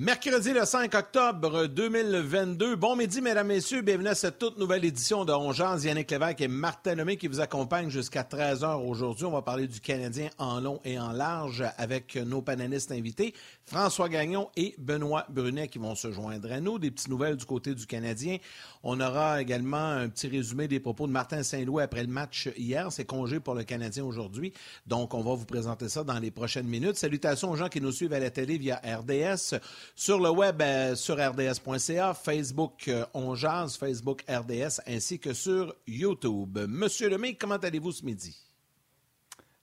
Mercredi le 5 octobre 2022. Bon midi, mesdames, messieurs. Bienvenue à cette toute nouvelle édition de Ongeance. Yannick Lévesque et Martin Lemay qui vous accompagnent jusqu'à 13h aujourd'hui. On va parler du Canadien en long et en large avec nos panélistes invités, François Gagnon et Benoît Brunet qui vont se joindre à nous. Des petites nouvelles du côté du Canadien. On aura également un petit résumé des propos de Martin Saint-Louis après le match hier. C'est congé pour le Canadien aujourd'hui. Donc, on va vous présenter ça dans les prochaines minutes. Salutations aux gens qui nous suivent à la télé via RDS. Sur le web, sur rds.ca, Facebook On Jase, Facebook RDS, ainsi que sur YouTube. Monsieur Lemay, comment allez-vous ce midi?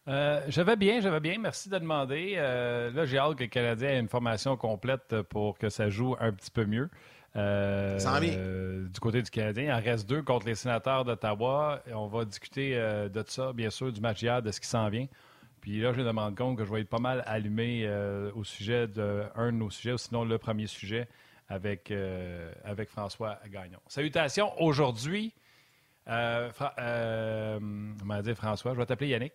Je vais bien. Merci de demander. Là, j'ai hâte que le Canadien ait une formation complète pour que ça joue un petit peu mieux. Du côté du Canadien, il en reste 2 contre les Sénateurs d'Ottawa. Et on va discuter de ça, bien sûr, du match hier, de ce qui s'en vient. Puis là, je me rends compte que je vais être pas mal allumé au sujet d'un de nos sujets, ou sinon le premier sujet avec François Gagnon. Salutations. Aujourd'hui, François, je vais t'appeler Yannick.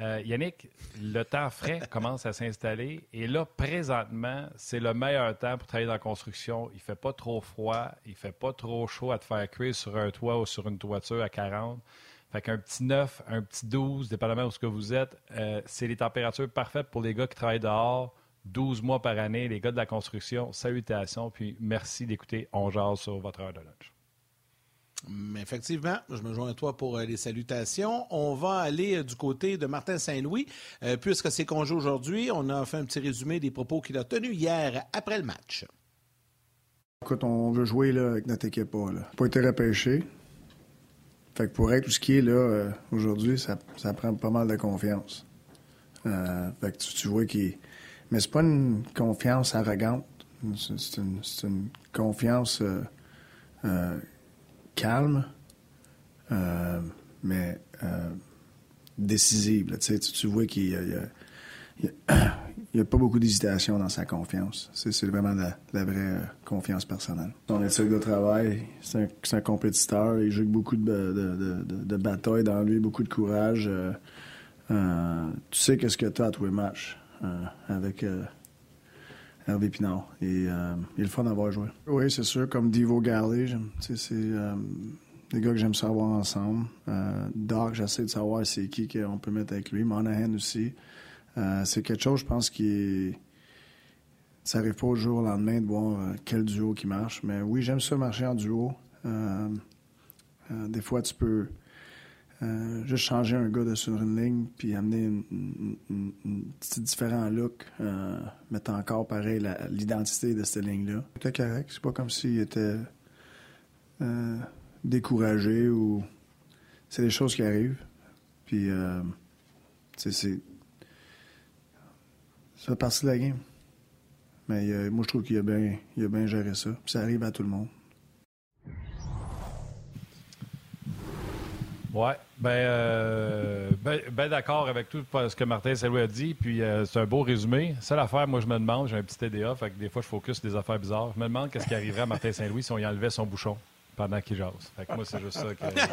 Yannick, le temps frais commence à s'installer. Et là, présentement, c'est le meilleur temps pour travailler dans la construction. Il ne fait pas trop froid, il ne fait pas trop chaud à te faire cuire sur un toit ou sur une toiture à 40. Fait qu'un petit 9, un petit 12, dépendamment où ce que vous êtes, c'est les températures parfaites pour les gars qui travaillent dehors, 12 mois par année, les gars de la construction, salutations, puis merci d'écouter On Jase sur votre heure de lunch. Effectivement, je me joins à toi pour les salutations. On va aller du côté de Martin Saint-Louis, puisque c'est congé aujourd'hui, on a fait un petit résumé des propos qu'il a tenus hier après le match. Écoute, on veut jouer là, avec notre équipe, là. Pas été repêché. Fait que pour être tout ce qui est là, aujourd'hui, ça prend pas mal de confiance. Fait que tu vois qu'il... Mais c'est pas une confiance arrogante. C'est une confiance calme, mais décisive. Tu vois qu'il y a pas beaucoup d'hésitation dans sa confiance. C'est vraiment de la vraie confiance personnelle. Son éthique de travail, c'est un compétiteur. Il joue beaucoup de batailles dans lui, beaucoup de courage. Tu sais qu'est-ce que tu as à tous les matchs avec Harvey Pinard. Il est le fun d'avoir joué. Oui, c'est sûr, comme Divo Gallagher, c'est des gars que j'aime savoir ensemble. Doc, j'essaie de savoir c'est qui qu'on peut mettre avec lui. Monahan aussi. C'est quelque chose, je pense, ça n'arrive pas au jour au lendemain de voir quel duo qui marche. Mais oui, j'aime ça marcher en duo. Des fois, tu peux juste changer un gars de sur une ligne puis amener un petit différent look, mettre encore pareil l'identité de cette ligne-là. C'était correct. C'est pas comme s'il était découragé ou... C'est des choses qui arrivent. Puis, ça fait partie de la game. Mais moi, je trouve qu'il a bien géré ça. Puis ça arrive à tout le monde. Oui, ben d'accord avec tout ce que Martin Saint-Louis a dit. Puis c'est un beau résumé. Seule affaire, moi, je me demande, j'ai un petit TDA, fait que des fois, je focus sur des affaires bizarres. Je me demande qu'est-ce qui arriverait à Martin Saint-Louis si on y enlevait son bouchon pendant qu'il jase. Fait que moi, c'est juste ça qui m'agace.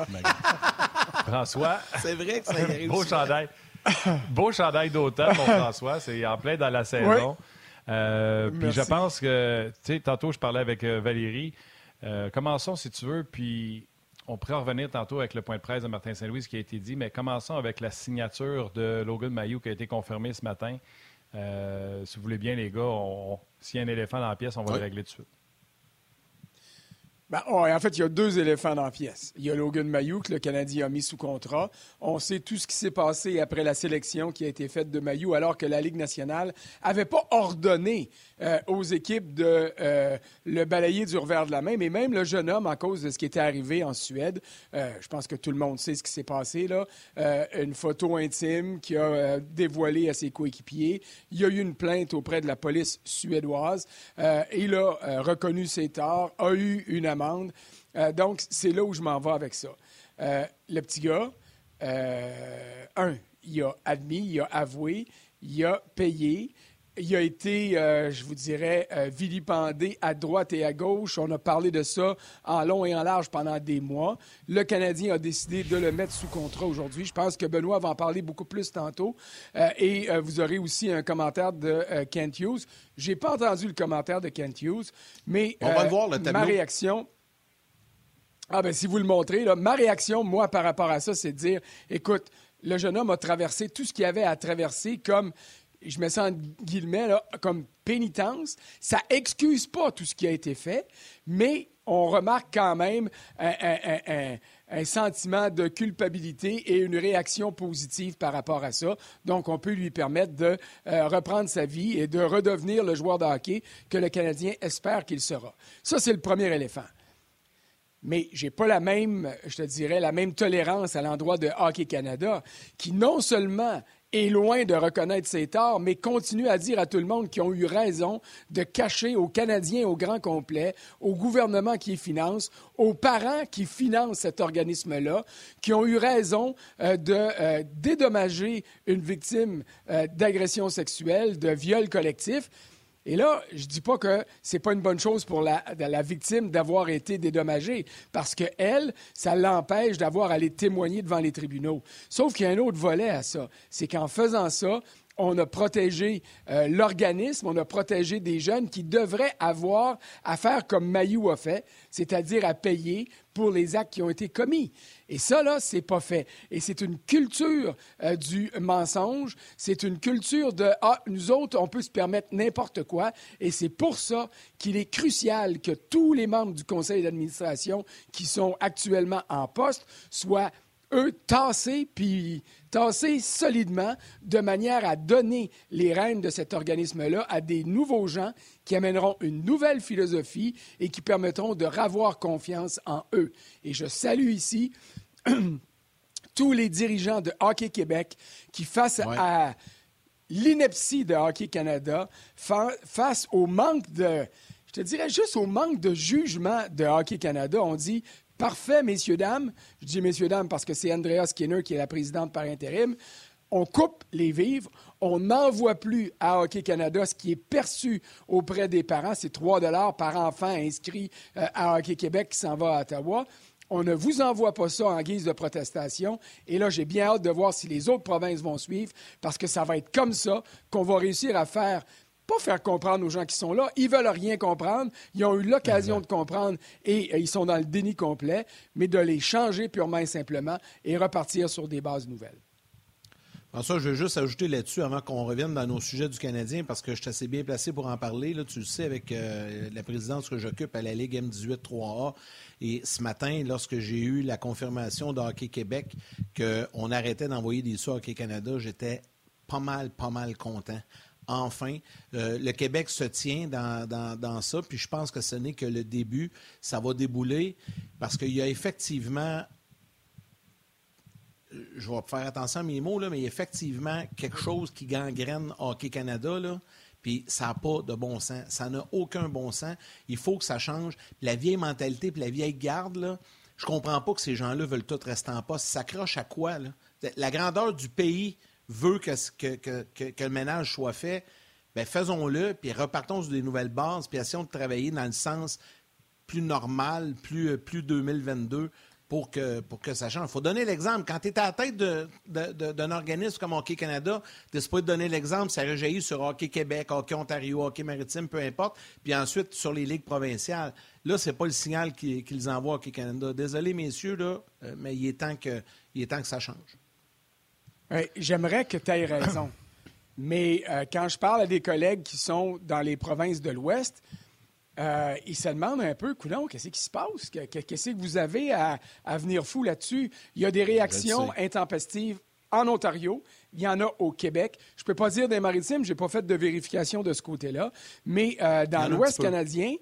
François, c'est vrai que ça arrive. Beau chandail. Beau chandail d'automne, mon François. C'est en plein dans la saison. Oui. Puis je pense que, tu sais, tantôt je parlais avec Valérie. Commençons, si tu veux, puis on pourrait revenir tantôt avec le point de presse de Martin Saint-Louis, ce qui a été dit, mais commençons avec la signature de Logan Mailloux qui a été confirmée ce matin. Si vous voulez bien, les gars, s'il y a un éléphant dans la pièce, on va le régler tout de suite. En fait, il y a 2 éléphants dans la pièce. Il y a Logan Mailloux, que le Canadien a mis sous contrat. On sait tout ce qui s'est passé après la sélection qui a été faite de Mailloux, alors que la Ligue nationale n'avait pas ordonné aux équipes de le balayer du revers de la main. Mais même le jeune homme, en cause de ce qui était arrivé en Suède, je pense que tout le monde sait ce qui s'est passé, là. Une photo intime qu'il a dévoilée à ses coéquipiers. Il y a eu une plainte auprès de la police suédoise. Il a reconnu ses torts, a eu une amende. Donc, c'est là où je m'en vais avec ça. Le petit gars, il a admis, il a avoué, il a payé. Il a été, je vous dirais, vilipendé à droite et à gauche. On a parlé de ça en long et en large pendant des mois. Le Canadien a décidé de le mettre sous contrat aujourd'hui. Je pense que Benoît va en parler beaucoup plus tantôt. Et vous aurez aussi un commentaire de Kent Hughes. J'ai pas entendu le commentaire de Kent Hughes, mais on va le voir, le tableau. Ma réaction... Ah bien, si vous le montrez, là, ma réaction, moi, par rapport à ça, c'est de dire, écoute, le jeune homme a traversé tout ce qu'il avait à traverser comme... je mets ça en guillemets, là, comme pénitence. Ça excuse pas tout ce qui a été fait, mais on remarque quand même un sentiment de culpabilité et une réaction positive par rapport à ça. Donc, on peut lui permettre de reprendre sa vie et de redevenir le joueur de hockey que le Canadien espère qu'il sera. Ça, c'est le premier éléphant. Mais j'ai pas la même, je te dirais, la même tolérance à l'endroit de Hockey Canada, qui non seulement... est loin de reconnaître ses torts, mais continue à dire à tout le monde qu'ils ont eu raison de cacher aux Canadiens au grand complet, au gouvernement qui les finance, aux parents qui financent cet organisme-là, qui ont eu raison de dédommager une victime d'agression sexuelle, de viol collectif. Et là, je dis pas que c'est pas une bonne chose pour la victime d'avoir été dédommagée, parce que elle, ça l'empêche d'avoir à aller témoigner devant les tribunaux. Sauf qu'il y a un autre volet à ça, c'est qu'en faisant ça, on a protégé l'organisme, on a protégé des jeunes qui devraient avoir à faire comme Mailloux a fait, c'est-à-dire à payer pour les actes qui ont été commis. Et ça, là, c'est pas fait. Et c'est une culture du mensonge, c'est une culture de « Ah, nous autres, on peut se permettre n'importe quoi ». Et c'est pour ça qu'il est crucial que tous les membres du conseil d'administration qui sont actuellement en poste soient eux, tassés solidement de manière à donner les rênes de cet organisme-là à des nouveaux gens qui amèneront une nouvelle philosophie et qui permettront de ravoir confiance en eux. Et je salue ici tous les dirigeants de Hockey Québec qui, face à l'ineptie de Hockey Canada, face au manque de, je te dirais juste au manque de jugement de Hockey Canada, on dit... Parfait, messieurs, dames. Je dis messieurs, dames parce que c'est Andrea Skinner qui est la présidente par intérim. On coupe les vivres. On n'envoie plus à Hockey Canada ce qui est perçu auprès des parents. C'est 3 $ par enfant inscrit à Hockey Québec qui s'en va à Ottawa. On ne vous envoie pas ça en guise de protestation. Et là, j'ai bien hâte de voir si les autres provinces vont suivre parce que ça va être comme ça qu'on va réussir à faire comprendre aux gens qui sont là. Ils veulent rien comprendre. Ils ont eu l'occasion de comprendre et ils sont dans le déni complet, mais de les changer purement et simplement et repartir sur des bases nouvelles. François, je veux juste ajouter là-dessus avant qu'on revienne dans nos sujets du Canadien parce que je suis assez bien placé pour en parler. Là, tu le sais, avec la présidence que j'occupe à la Ligue M18-3A. Et ce matin, lorsque j'ai eu la confirmation de Hockey Québec qu'on arrêtait d'envoyer des sous à Hockey Canada, j'étais pas mal content. Enfin, le Québec se tient dans ça, puis je pense que ce n'est que le début. Ça va débouler parce qu'il y a effectivement, je vais faire attention à mes mots, là, mais il y a effectivement quelque chose qui gangrène Hockey Canada, là, puis ça n'a pas de bon sens. Ça n'a aucun bon sens. Il faut que ça change. La vieille mentalité puis la vieille garde, là, je comprends pas que ces gens-là veulent tout rester en poste. Ça s'accroche à quoi, là? La grandeur du pays... veut que le ménage soit fait, bien faisons-le, puis repartons sur des nouvelles bases, puis essayons de travailler dans le sens plus normal, plus 2022, pour que ça change. Il faut donner l'exemple. Quand tu es à la tête d'un organisme comme Hockey Canada, tu n'es pas de donner l'exemple, ça rejaillit sur Hockey Québec, Hockey Ontario, Hockey Maritime, peu importe, puis ensuite sur les ligues provinciales. Là, c'est pas le signal qu'ils envoient à Hockey Canada. Désolé, messieurs, là, mais il est temps que ça change. J'aimerais que tu aies raison, mais quand je parle à des collègues qui sont dans les provinces de l'Ouest, ils se demandent un peu, coudonc, qu'est-ce qui se passe? Qu'est-ce que vous avez à venir fou là-dessus? Il y a des réactions intempestives en Ontario, il y en a au Québec. Je ne peux pas dire des Maritimes, je n'ai pas fait de vérification de ce côté-là, mais dans l'Ouest canadien...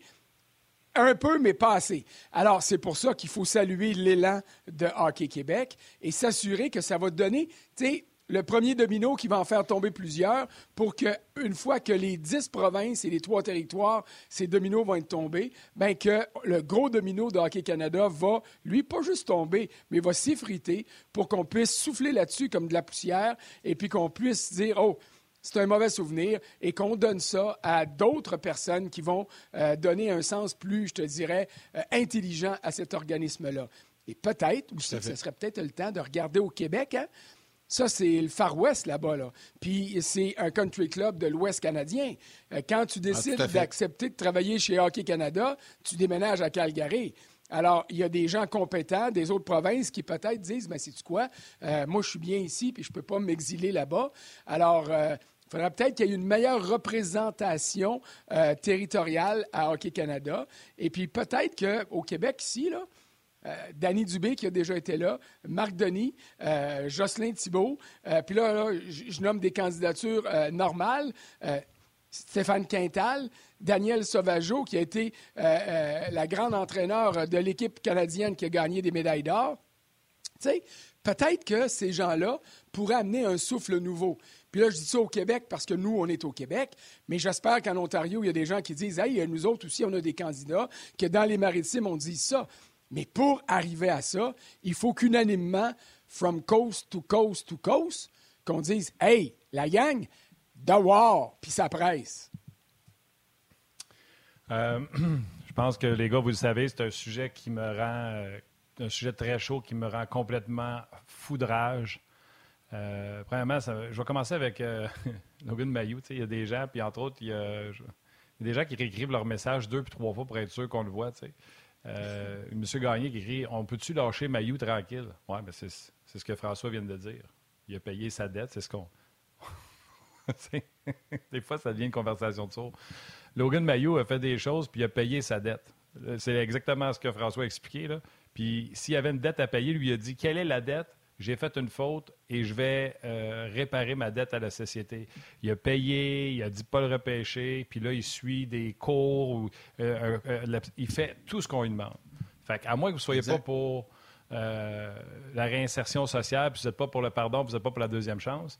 un peu, mais pas assez. Alors, c'est pour ça qu'il faut saluer l'élan de Hockey Québec et s'assurer que ça va donner, tu sais, le premier domino qui va en faire tomber plusieurs pour que, une fois que les 10 provinces et les 3 territoires, ces dominos vont être tombés, bien que le gros domino de Hockey Canada va, lui, pas juste tomber, mais va s'effriter pour qu'on puisse souffler là-dessus comme de la poussière et puis qu'on puisse dire « Oh, c'est un mauvais souvenir et qu'on donne ça à d'autres personnes qui vont donner un sens plus, je te dirais, intelligent à cet organisme-là. Et peut-être, aussi, ce serait peut-être le temps de regarder au Québec, hein? Ça, c'est le Far West là-bas, là. Puis c'est un country club de l'Ouest canadien. Quand tu décides d'accepter de travailler chez Hockey Canada, tu déménages à Calgary. Alors, il y a des gens compétents des autres provinces qui peut-être disent « Mais sais-tu quoi? Moi, je suis bien ici, puis je ne peux pas m'exiler là-bas. » Alors, il faudrait peut-être qu'il y ait une meilleure représentation territoriale à Hockey Canada. Et puis peut-être qu'au Québec, ici, là, Danny Dubé, qui a déjà été là, Marc Denis, Jocelyn Thibault, puis là, je nomme des candidatures normales, Stéphane Quintal, Daniel Sauvageau, qui a été la grande entraîneur de l'équipe canadienne qui a gagné des médailles d'or. Tu sais, peut-être que ces gens-là pourraient amener un souffle nouveau. Puis là, je dis ça au Québec parce que nous, on est au Québec, mais j'espère qu'en Ontario, il y a des gens qui disent « Hey, nous autres aussi, on a des candidats, que dans les Maritimes, on dit ça ». Mais pour arriver à ça, il faut qu'unanimement, from coast to coast to coast, qu'on dise « Hey, la gang, dehors! » Puis ça presse. Je pense que, les gars, vous le savez, c'est un sujet qui me rend... un sujet très chaud qui me rend complètement fou de rage. Premièrement, je vais commencer avec Logan Mailloux. Il y a des gens, puis entre autres, il y a des gens qui réécrivent leur message 2 puis 3 fois pour être sûr qu'on le voit, tu sais. Monsieur Gagné qui écrit « On peut-tu lâcher Mailloux tranquille? » Oui, mais c'est ce que François vient de dire. Il a payé sa dette, c'est ce qu'on... Des fois, ça devient une conversation de sourd. Logan Mailloux a fait des choses, puis il a payé sa dette. C'est exactement ce que François a expliqué, là. Puis s'il y avait une dette à payer, lui, il a dit « Quelle est la dette? J'ai fait une faute et je vais réparer ma dette à la société. » Il a payé, il a dit pas le repêcher, puis là, il suit des cours, ou, il fait tout ce qu'on lui demande. Fait qu'à moins que vous ne soyez pas pour la réinsertion sociale, puis vous n'êtes pas pour le pardon, puis vous n'êtes pas pour la deuxième chance,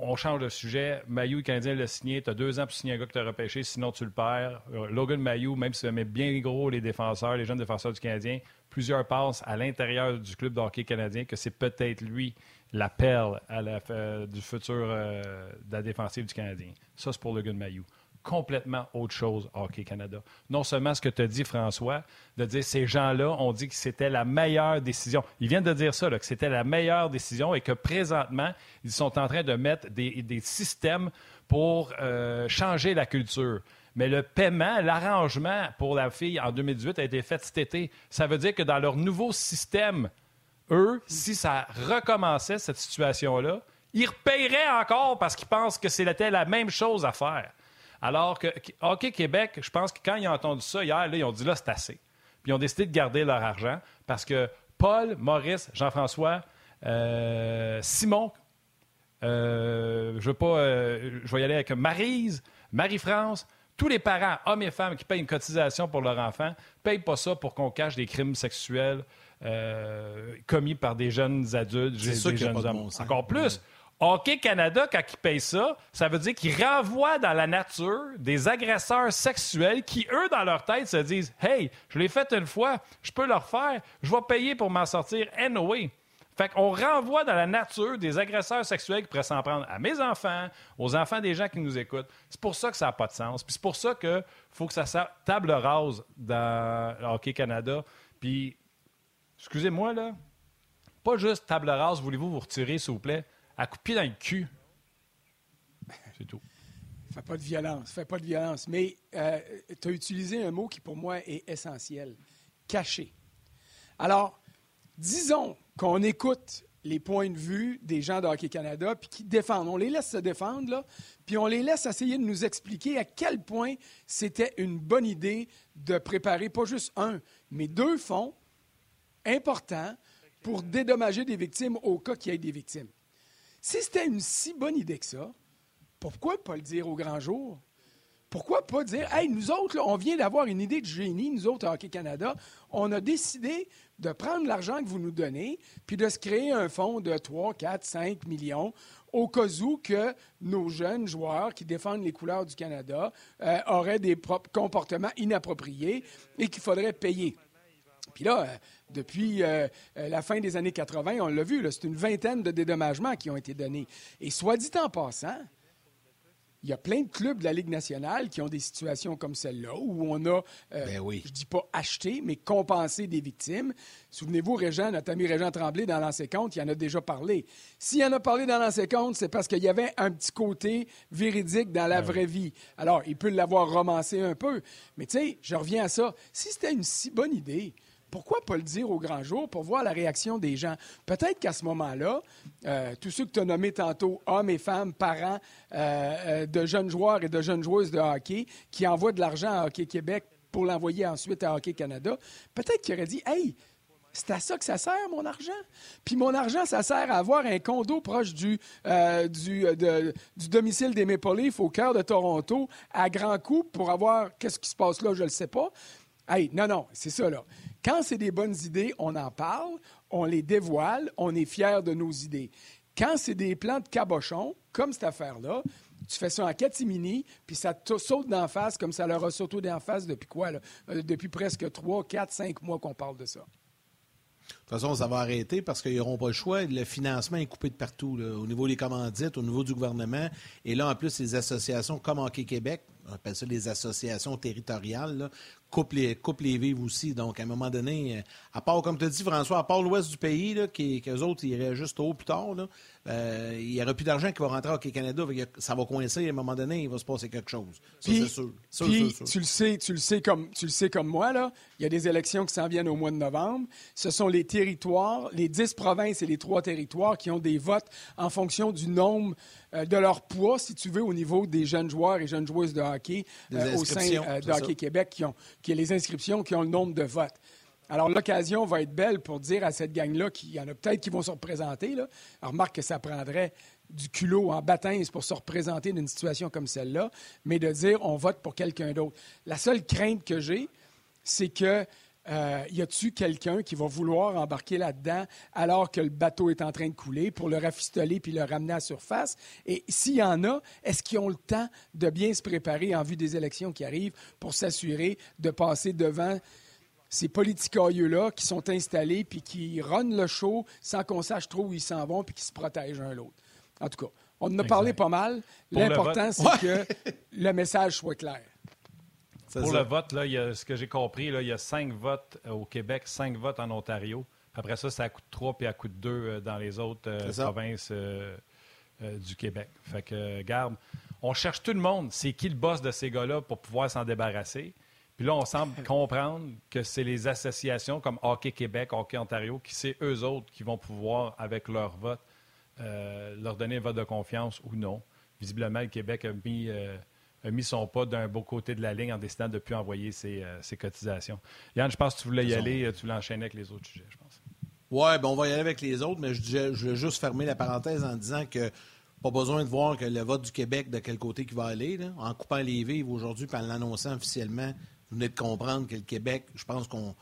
on change de sujet. Mailloux, le Canadien l'a signé. Tu as 2 ans pour signer un gars que tu as repêché, sinon tu le perds. Logan Mailloux, même si ça met bien gros les défenseurs, les jeunes défenseurs du Canadien, plusieurs passes à l'intérieur du club de hockey canadien que c'est peut-être lui la perle à la, du futur de la défensive du Canadien. Ça, c'est pour Logan Mailloux. Complètement autre chose, Hockey Canada. Non seulement ce que tu as dit, François, de dire ces gens-là ont dit que c'était la meilleure décision. Ils viennent de dire ça, là, que c'était la meilleure décision et que présentement, ils sont en train de mettre des systèmes pour changer la culture. Mais le paiement, l'arrangement pour la fille en 2018 a été fait cet été. Ça veut dire que dans leur nouveau système, eux, si ça recommençait cette situation-là, ils repaieraient encore parce qu'ils pensent que c'était la même chose à faire. Alors que Hockey Québec, je pense que quand ils ont entendu ça hier, là, ils ont dit « là, c'est assez ». Puis ils ont décidé de garder leur argent parce que Paul, Maurice, Jean-François, Simon, je vais y aller avec Maryse, Marie-France, tous les parents, hommes et femmes, qui payent une cotisation pour leur enfant, ne payent pas ça pour qu'on cache des crimes sexuels commis par des jeunes adultes, des jeunes hommes. Encore plus. Hockey Canada, quand ils payent ça, ça veut dire qu'ils renvoient dans la nature des agresseurs sexuels qui, eux, dans leur tête, se disent « Hey, je l'ai fait une fois, je peux le refaire, je vais payer pour m'en sortir anyway ». Fait qu'on renvoie dans la nature des agresseurs sexuels qui pourraient s'en prendre à mes enfants, aux enfants des gens qui nous écoutent. C'est pour ça que ça n'a pas de sens. Puis c'est pour ça qu'il faut que ça soit table rase dans Hockey Canada. Puis, excusez-moi, là, pas juste table rase, voulez-vous vous retirer, s'il vous plaît? À couper dans le cul. C'est tout. Fais pas de violence. Mais tu as utilisé un mot qui, pour moi, est essentiel. Caché. Alors, disons qu'on écoute les points de vue des gens de Hockey Canada puis qui défendent. On les laisse se défendre, là, puis on les laisse essayer de nous expliquer à quel point c'était une bonne idée de préparer pas juste 1, mais 2 fonds importants pour dédommager des victimes au cas qu'il y ait des victimes. Si c'était une si bonne idée que ça, pourquoi pas le dire au grand jour? Pourquoi pas dire « Hey, nous autres, là, on vient d'avoir une idée de génie, nous autres à Hockey Canada, on a décidé de prendre l'argent que vous nous donnez puis de se créer un fonds de 3, 4, 5 millions au cas où que nos jeunes joueurs qui défendent les couleurs du Canada auraient des comportements inappropriés et qu'il faudrait payer. » Puis là, depuis la fin des années 80, on l'a vu, là, c'est une vingtaine de dédommagements qui ont été donnés. Et soit dit en passant, Il y a plein de clubs de la Ligue nationale qui ont des situations comme celle-là, où on a, je ne dis pas acheté, mais compensé des victimes. Souvenez-vous, Régent, notre ami Régent Tremblay, dans l'ancien compte, il en a déjà parlé. S'il en a parlé dans l'ancien compte, c'est parce qu'il y avait un petit côté véridique dans la vraie vie. Alors, il peut l'avoir romancé un peu. Mais tu sais, je reviens à ça. Si c'était une si bonne idée... Pourquoi pas le dire au grand jour pour voir la réaction des gens? Peut-être qu'à ce moment-là, tous ceux que tu as nommés tantôt, hommes et femmes, parents de jeunes joueurs et de jeunes joueuses de hockey, qui envoient de l'argent à Hockey Québec pour l'envoyer ensuite à Hockey Canada, peut-être qu'ils auraient dit « Hey, c'est à ça que ça sert, mon argent. Puis mon argent, ça sert à avoir un condo proche du domicile des Maple Leafs au cœur de Toronto, à grands coups pour avoir... Qu'est-ce qui se passe là? Je ne le sais pas. Hey, non, c'est ça, là. » Quand c'est des bonnes idées, on en parle, on les dévoile, on est fiers de nos idées. Quand c'est des plans de cabochon, comme cette affaire-là, tu fais ça en catimini, puis ça te saute d'en face comme ça leur a sauté d'en face depuis quoi? Là? Depuis presque 3, 4, 5 mois qu'on parle de ça. De toute façon, ça va arrêter parce qu'ils n'auront pas le choix. Le financement est coupé de partout, là, au niveau des commandites, au niveau du gouvernement. Et là, en plus, les associations comme Hockey Québec, on appelle ça les associations territoriales, là, coupent les vivres aussi. Donc, à un moment donné, à part, comme tu as dit, François, à part l'ouest du pays, là, qu'eux autres iraient juste au plus tard, là, il n'y aura plus d'argent qui va rentrer à Hockey Canada. Ça va coincer. À un moment donné, il va se passer quelque chose. Ça, puis, c'est sûr. Puis, tu le sais comme moi, là, il y a des élections qui s'en viennent au mois de novembre. Ce sont les territoires, les 10 provinces et les 3 territoires qui ont des votes en fonction du nombre de leur poids, si tu veux, au niveau des jeunes joueurs et jeunes joueuses de hockey au sein de Hockey Québec, qui est les inscriptions qui ont le nombre de votes. Alors, l'occasion va être belle pour dire à cette gang-là qu'il y en a peut-être qui vont se représenter. Là. Alors, remarque que ça prendrait du culot en baptême pour se représenter d'une situation comme celle-là, mais de dire on vote pour quelqu'un d'autre. La seule crainte que j'ai, c'est que y a-t-il quelqu'un qui va vouloir embarquer là-dedans alors que le bateau est en train de couler pour le rafistoler puis le ramener à la surface? Et s'il y en a, est-ce qu'ils ont le temps de bien se préparer en vue des élections qui arrivent pour s'assurer de passer devant ces politicailleux-là qui sont installés puis qui runnent le show sans qu'on sache trop où ils s'en vont puis qui se protègent un l'autre? En tout cas, on en a parlé pas mal. L'important, c'est que le message soit clair. Pour le vote, là, ce que j'ai compris, là, il y a 5 votes au Québec, 5 votes en Ontario. Après ça, ça coûte 3 puis ça coûte 2 dans les autres provinces du Québec. Fait que, garde, on cherche tout le monde. C'est qui le boss de ces gars-là pour pouvoir s'en débarrasser? Puis là, on semble comprendre que c'est les associations comme Hockey Québec, Hockey Ontario, qui c'est eux autres qui vont pouvoir, avec leur vote, leur donner un vote de confiance ou non. Visiblement, le Québec a mis son pas d'un beau côté de la ligne en décidant de ne plus envoyer ses cotisations. Yann, je pense que tu voulais y aller, tu voulais enchaîner avec les autres sujets, je pense. Oui, ben on va y aller avec les autres, mais je vais juste fermer la parenthèse en disant que pas besoin de voir que le vote du Québec, de quel côté qu'il va aller, là, en coupant les vivres aujourd'hui et en l'annonçant officiellement, vous venez de comprendre que le Québec, je pense qu'on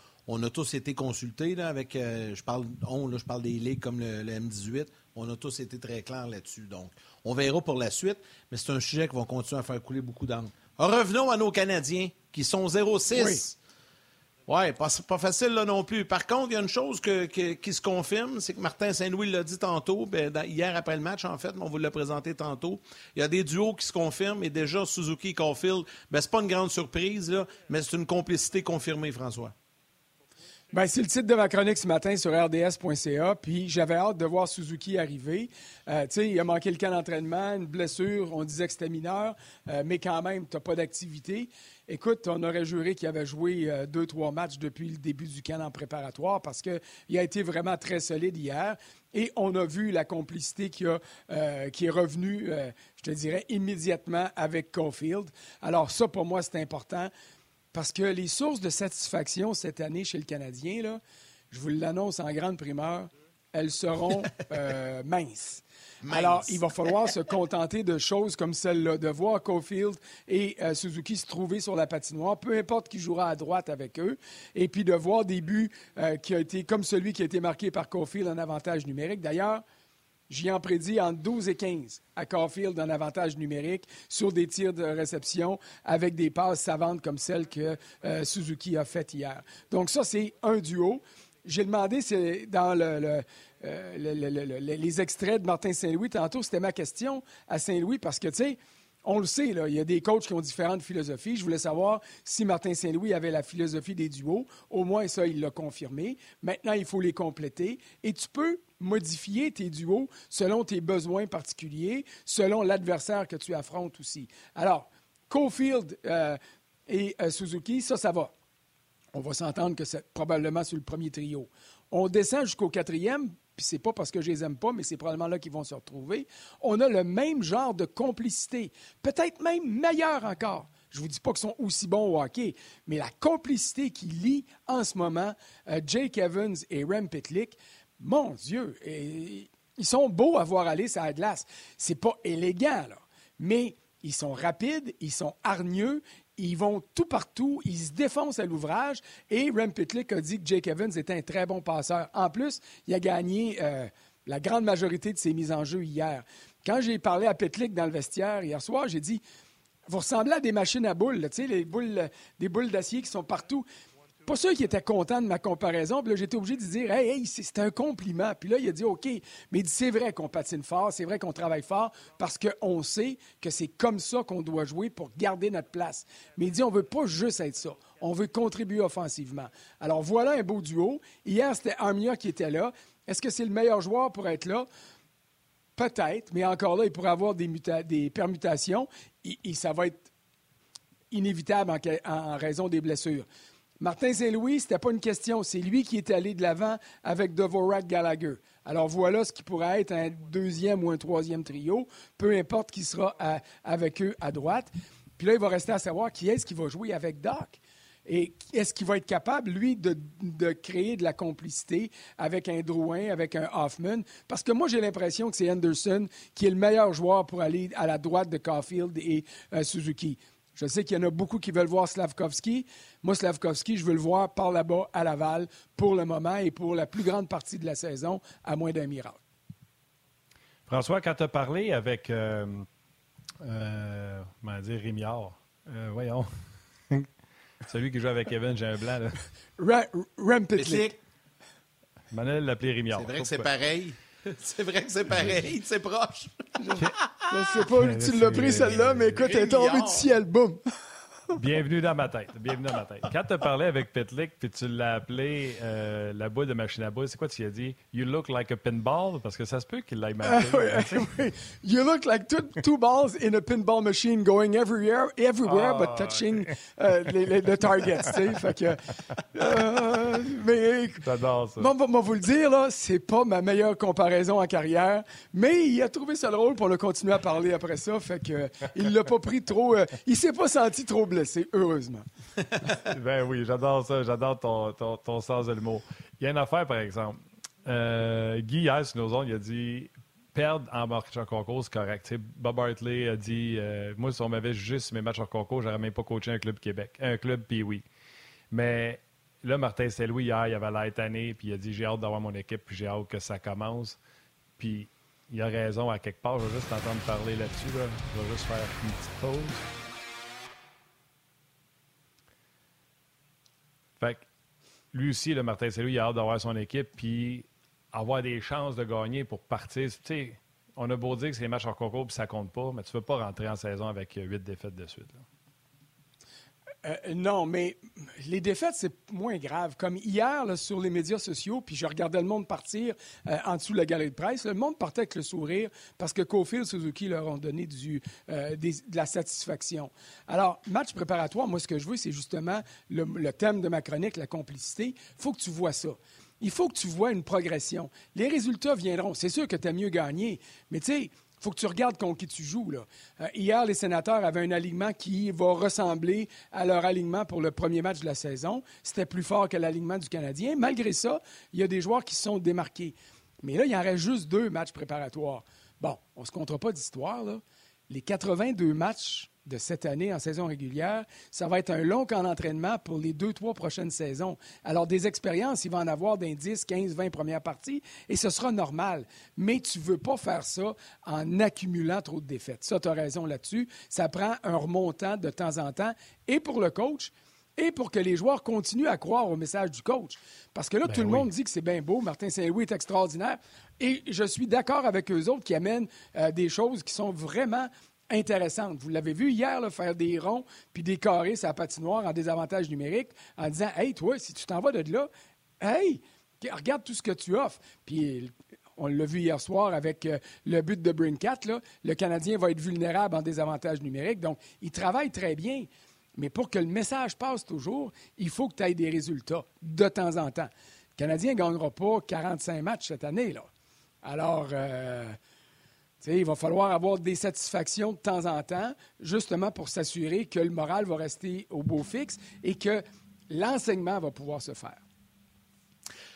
a tous été consultés, là, avec, je parle des ligues comme le M18, on a tous été très clairs là-dessus, donc on verra pour la suite, mais c'est un sujet qui va continuer à faire couler beaucoup d'encre. Revenons à nos Canadiens, qui sont 0-6. Oui, pas facile là non plus. Par contre, il y a une chose qui se confirme, c'est que Martin Saint-Louis l'a dit tantôt, hier après le match, en fait, mais on vous l'a présenté tantôt. Il y a des duos qui se confirment, et déjà Suzuki et Caufield, c'est pas une grande surprise, là, mais c'est une complicité confirmée, François. Bien, c'est le titre de ma chronique ce matin sur rds.ca, puis j'avais hâte de voir Suzuki arriver. Tu sais, il a manqué le camp d'entraînement, une blessure, on disait que c'était mineur, mais quand même, tu n'as pas d'activité. Écoute, on aurait juré qu'il avait joué 2-3 matchs depuis le début du camp en préparatoire parce qu'il a été vraiment très solide hier. Et on a vu la complicité qui est revenue, je te dirais, immédiatement avec Caufield. Alors ça, pour moi, c'est important. Parce que les sources de satisfaction cette année chez le Canadien, là, je vous l'annonce en grande primeur, elles seront minces. Alors, il va falloir se contenter de choses comme celle-là, de voir Caufield et Suzuki se trouver sur la patinoire, peu importe qui jouera à droite avec eux, et puis de voir des buts qui ont été comme celui qui a été marqué par Caufield en avantage numérique. D'ailleurs, j'y en prédis entre 12 et 15 à Caufield en avantage numérique sur des tirs de réception avec des passes savantes comme celle que Suzuki a faite hier. Donc ça, c'est un duo. J'ai demandé, c'est dans les extraits de Martin Saint-Louis, tantôt, c'était ma question à Saint-Louis parce que, tu sais, on le sait, là, il y a des coachs qui ont différentes philosophies. Je voulais savoir si Martin Saint-Louis avait la philosophie des duos. Au moins, ça, il l'a confirmé. Maintenant, il faut les compléter. Et tu peux modifier tes duos selon tes besoins particuliers, selon l'adversaire que tu affrontes aussi. Alors, Caufield et Suzuki, ça va. On va s'entendre que c'est probablement sur le premier trio. On descend jusqu'au quatrième, puis c'est pas parce que je les aime pas, mais c'est probablement là qu'ils vont se retrouver. On a le même genre de complicité, peut-être même meilleure encore. Je vous dis pas qu'ils sont aussi bons au hockey, mais la complicité qui lie en ce moment Jake Evans et Rem Pitlick, mon Dieu, ils sont beaux à voir aller sur la glace. C'est pas élégant, là, mais ils sont rapides, ils sont hargneux, ils vont tout partout, ils se défoncent à l'ouvrage. Et Rem Pitlick a dit que Jake Evans était un très bon passeur. En plus, il a gagné la grande majorité de ses mises en jeu hier. Quand j'ai parlé à Pitlick dans le vestiaire hier soir, j'ai dit « Vous ressemblez à des machines à boules, tu sais, des boules d'acier qui sont partout. » Pas sûr qu'il était content de ma comparaison. Puis là, j'étais obligé de dire « Hey, c'est un compliment. » Puis là, il a dit « OK. » Mais il dit « C'est vrai qu'on patine fort, c'est vrai qu'on travaille fort parce qu'on sait que c'est comme ça qu'on doit jouer pour garder notre place. » Mais il dit « On veut pas juste être ça. On veut contribuer offensivement. » Alors voilà un beau duo. Hier, c'était Armia qui était là. Est-ce que c'est le meilleur joueur pour être là? Peut-être, mais encore là, il pourrait avoir des permutations. Et ça va être inévitable en raison des blessures. Martin Saint-Louis, c'était pas une question. C'est lui qui est allé de l'avant avec Dvorak Gallagher. Alors voilà ce qui pourrait être un deuxième ou un troisième trio, peu importe qui sera avec eux à droite. Puis là, il va rester à savoir qui est-ce qui va jouer avec Doc. Et est-ce qu'il va être capable, lui, de créer de la complicité avec un Drouin, avec un Hoffman? Parce que moi, j'ai l'impression que c'est Anderson qui est le meilleur joueur pour aller à la droite de Caufield et Suzuki. Je sais qu'il y en a beaucoup qui veulent voir Slafkovský. Moi, Slafkovský, je veux le voir par là-bas, à Laval, pour le moment et pour la plus grande partie de la saison, à moins d'un miracle. François, quand tu as parlé avec, Rémiard, voyons, celui qui joue avec Evan, j'ai un blanc, là. Rem Pitlick. Manuel l'appelait Rémiard. C'est vrai que c'est pareil. C'est vrai que c'est pareil, c'est proche. Je ne sais pas où tu l'as pris, celle-là, mais écoute, elle est tombée du ciel, boum. Bienvenue dans ma tête. Quand tu as parlé avec Pitlick, puis tu l'as appelé la boule de machine à boules, c'est quoi tu lui as dit? You look like a pinball? Parce que ça se peut qu'il l'aille marqué. Oui. You look like two balls in a pinball machine going everywhere but touching the target. Fait que, mais, j'adore ça. Moi, vous le dire, là, c'est pas ma meilleure comparaison en carrière, mais il a trouvé ça drôle pour le continuer à parler après ça. Fait que, il l'a pas pris trop... il s'est pas senti trop blessé, heureusement. Ben oui, j'adore ça. J'adore ton sens de l'humour. Il y a une affaire, par exemple. Guy, hier, sur nos ondes, il a dit « Perdre en match en concours, c'est correct. » Bob Hartley a dit « Moi, si on m'avait jugé sur mes matchs en concours, j'aurais même pas coaché un club Pee-Wee. » Mais là, Martin Saint-Louis, hier, il avait l'air tanné, puis il a dit « J'ai hâte d'avoir mon équipe, puis j'ai hâte que ça commence. » Puis il a raison à quelque part. Je vais juste t'entendre parler là-dessus. Là. Je vais juste faire une petite pause. Fait que lui aussi, le Martin Saint-Louis, il a hâte d'avoir son équipe puis avoir des chances de gagner pour partir. Tu sais, on a beau dire que c'est les matchs hors concours puis ça compte pas, mais tu ne veux pas rentrer en saison avec 8 défaites de suite. Là. Non, mais les défaites, c'est moins grave. Comme hier, là, sur les médias sociaux, puis je regardais le monde partir en dessous de la galerie de presse, le monde partait avec le sourire parce que Caufield et Suzuki leur ont donné de la satisfaction. Alors, match préparatoire, moi, ce que je veux, c'est justement le thème de ma chronique, la complicité. Il faut que tu vois ça. Il faut que tu vois une progression. Les résultats viendront. C'est sûr que tu as mieux gagné, mais tu sais... Il faut que tu regardes contre qui tu joues. Là. Hier, les Sénateurs avaient un alignement qui va ressembler à leur alignement pour le premier match de la saison. C'était plus fort que l'alignement du Canadien. Malgré ça, il y a des joueurs qui se sont démarqués. Mais là, il en reste juste 2 matchs préparatoires. Bon, on ne se comptera pas d'histoire. Là. Les 82 matchs de cette année en saison régulière, ça va être un long camp d'entraînement pour les 2-3 prochaines saisons. Alors, des expériences, il va en avoir dans les 10, 15, 20 premières parties, et ce sera normal. Mais tu ne veux pas faire ça en accumulant trop de défaites. Ça, tu as raison là-dessus. Ça prend un remontant de temps en temps, et pour le coach, et pour que les joueurs continuent à croire au message du coach. Parce que là, tout le monde dit que c'est bien beau, Martin Saint-Louis est extraordinaire, et je suis d'accord avec eux autres qui amènent des choses qui sont vraiment... intéressante. Vous l'avez vu hier, là, faire des ronds puis des carrés sur la patinoire en désavantage numérique en disant « Hey, toi, si tu t'en vas de là, hey, regarde tout ce que tu offres. » Puis on l'a vu hier soir avec le but de Brincat, là, le Canadien va être vulnérable en désavantage numérique. Donc, il travaille très bien. Mais pour que le message passe toujours, il faut que tu aies des résultats de temps en temps. Le Canadien ne gagnera pas 45 matchs cette année, là. Alors, il va falloir avoir des satisfactions de temps en temps, justement pour s'assurer que le moral va rester au beau fixe et que l'enseignement va pouvoir se faire.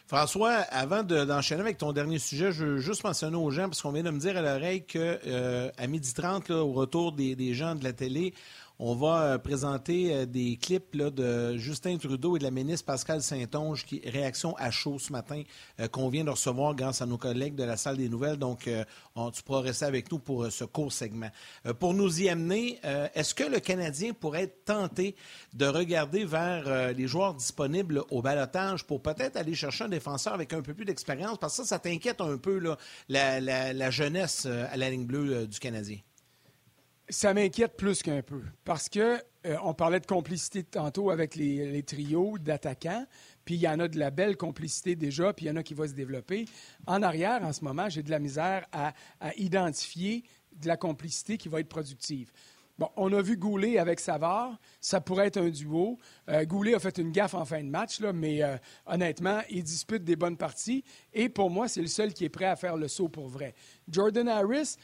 François, avant d'enchaîner avec ton dernier sujet, je veux juste mentionner aux gens, parce qu'on vient de me dire à l'oreille qu'à 12h30, là, au retour des gens de la télé, on va présenter des clips là, de Justin Trudeau et de la ministre Pascale Saint-Onge, qui réaction à chaud ce matin, qu'on vient de recevoir grâce à nos collègues de la salle des nouvelles. Donc, tu pourras rester avec nous pour ce court segment. Pour nous y amener, est-ce que le Canadien pourrait être tenté de regarder vers les joueurs disponibles au ballottage pour peut-être aller chercher un défenseur avec un peu plus d'expérience? Parce que ça t'inquiète un peu, là, la jeunesse à la ligne bleue du Canadien. Ça m'inquiète plus qu'un peu parce que on parlait de complicité tantôt avec les trios d'attaquants, puis il y en a de la belle complicité déjà, puis il y en a qui va se développer. En arrière, en ce moment, j'ai de la misère à identifier de la complicité qui va être productive. Bon, on a vu Goulet avec Savard, ça pourrait être un duo. Goulet a fait une gaffe en fin de match, là, mais honnêtement, il dispute des bonnes parties et pour moi, c'est le seul qui est prêt à faire le saut pour vrai. Jordan Harris...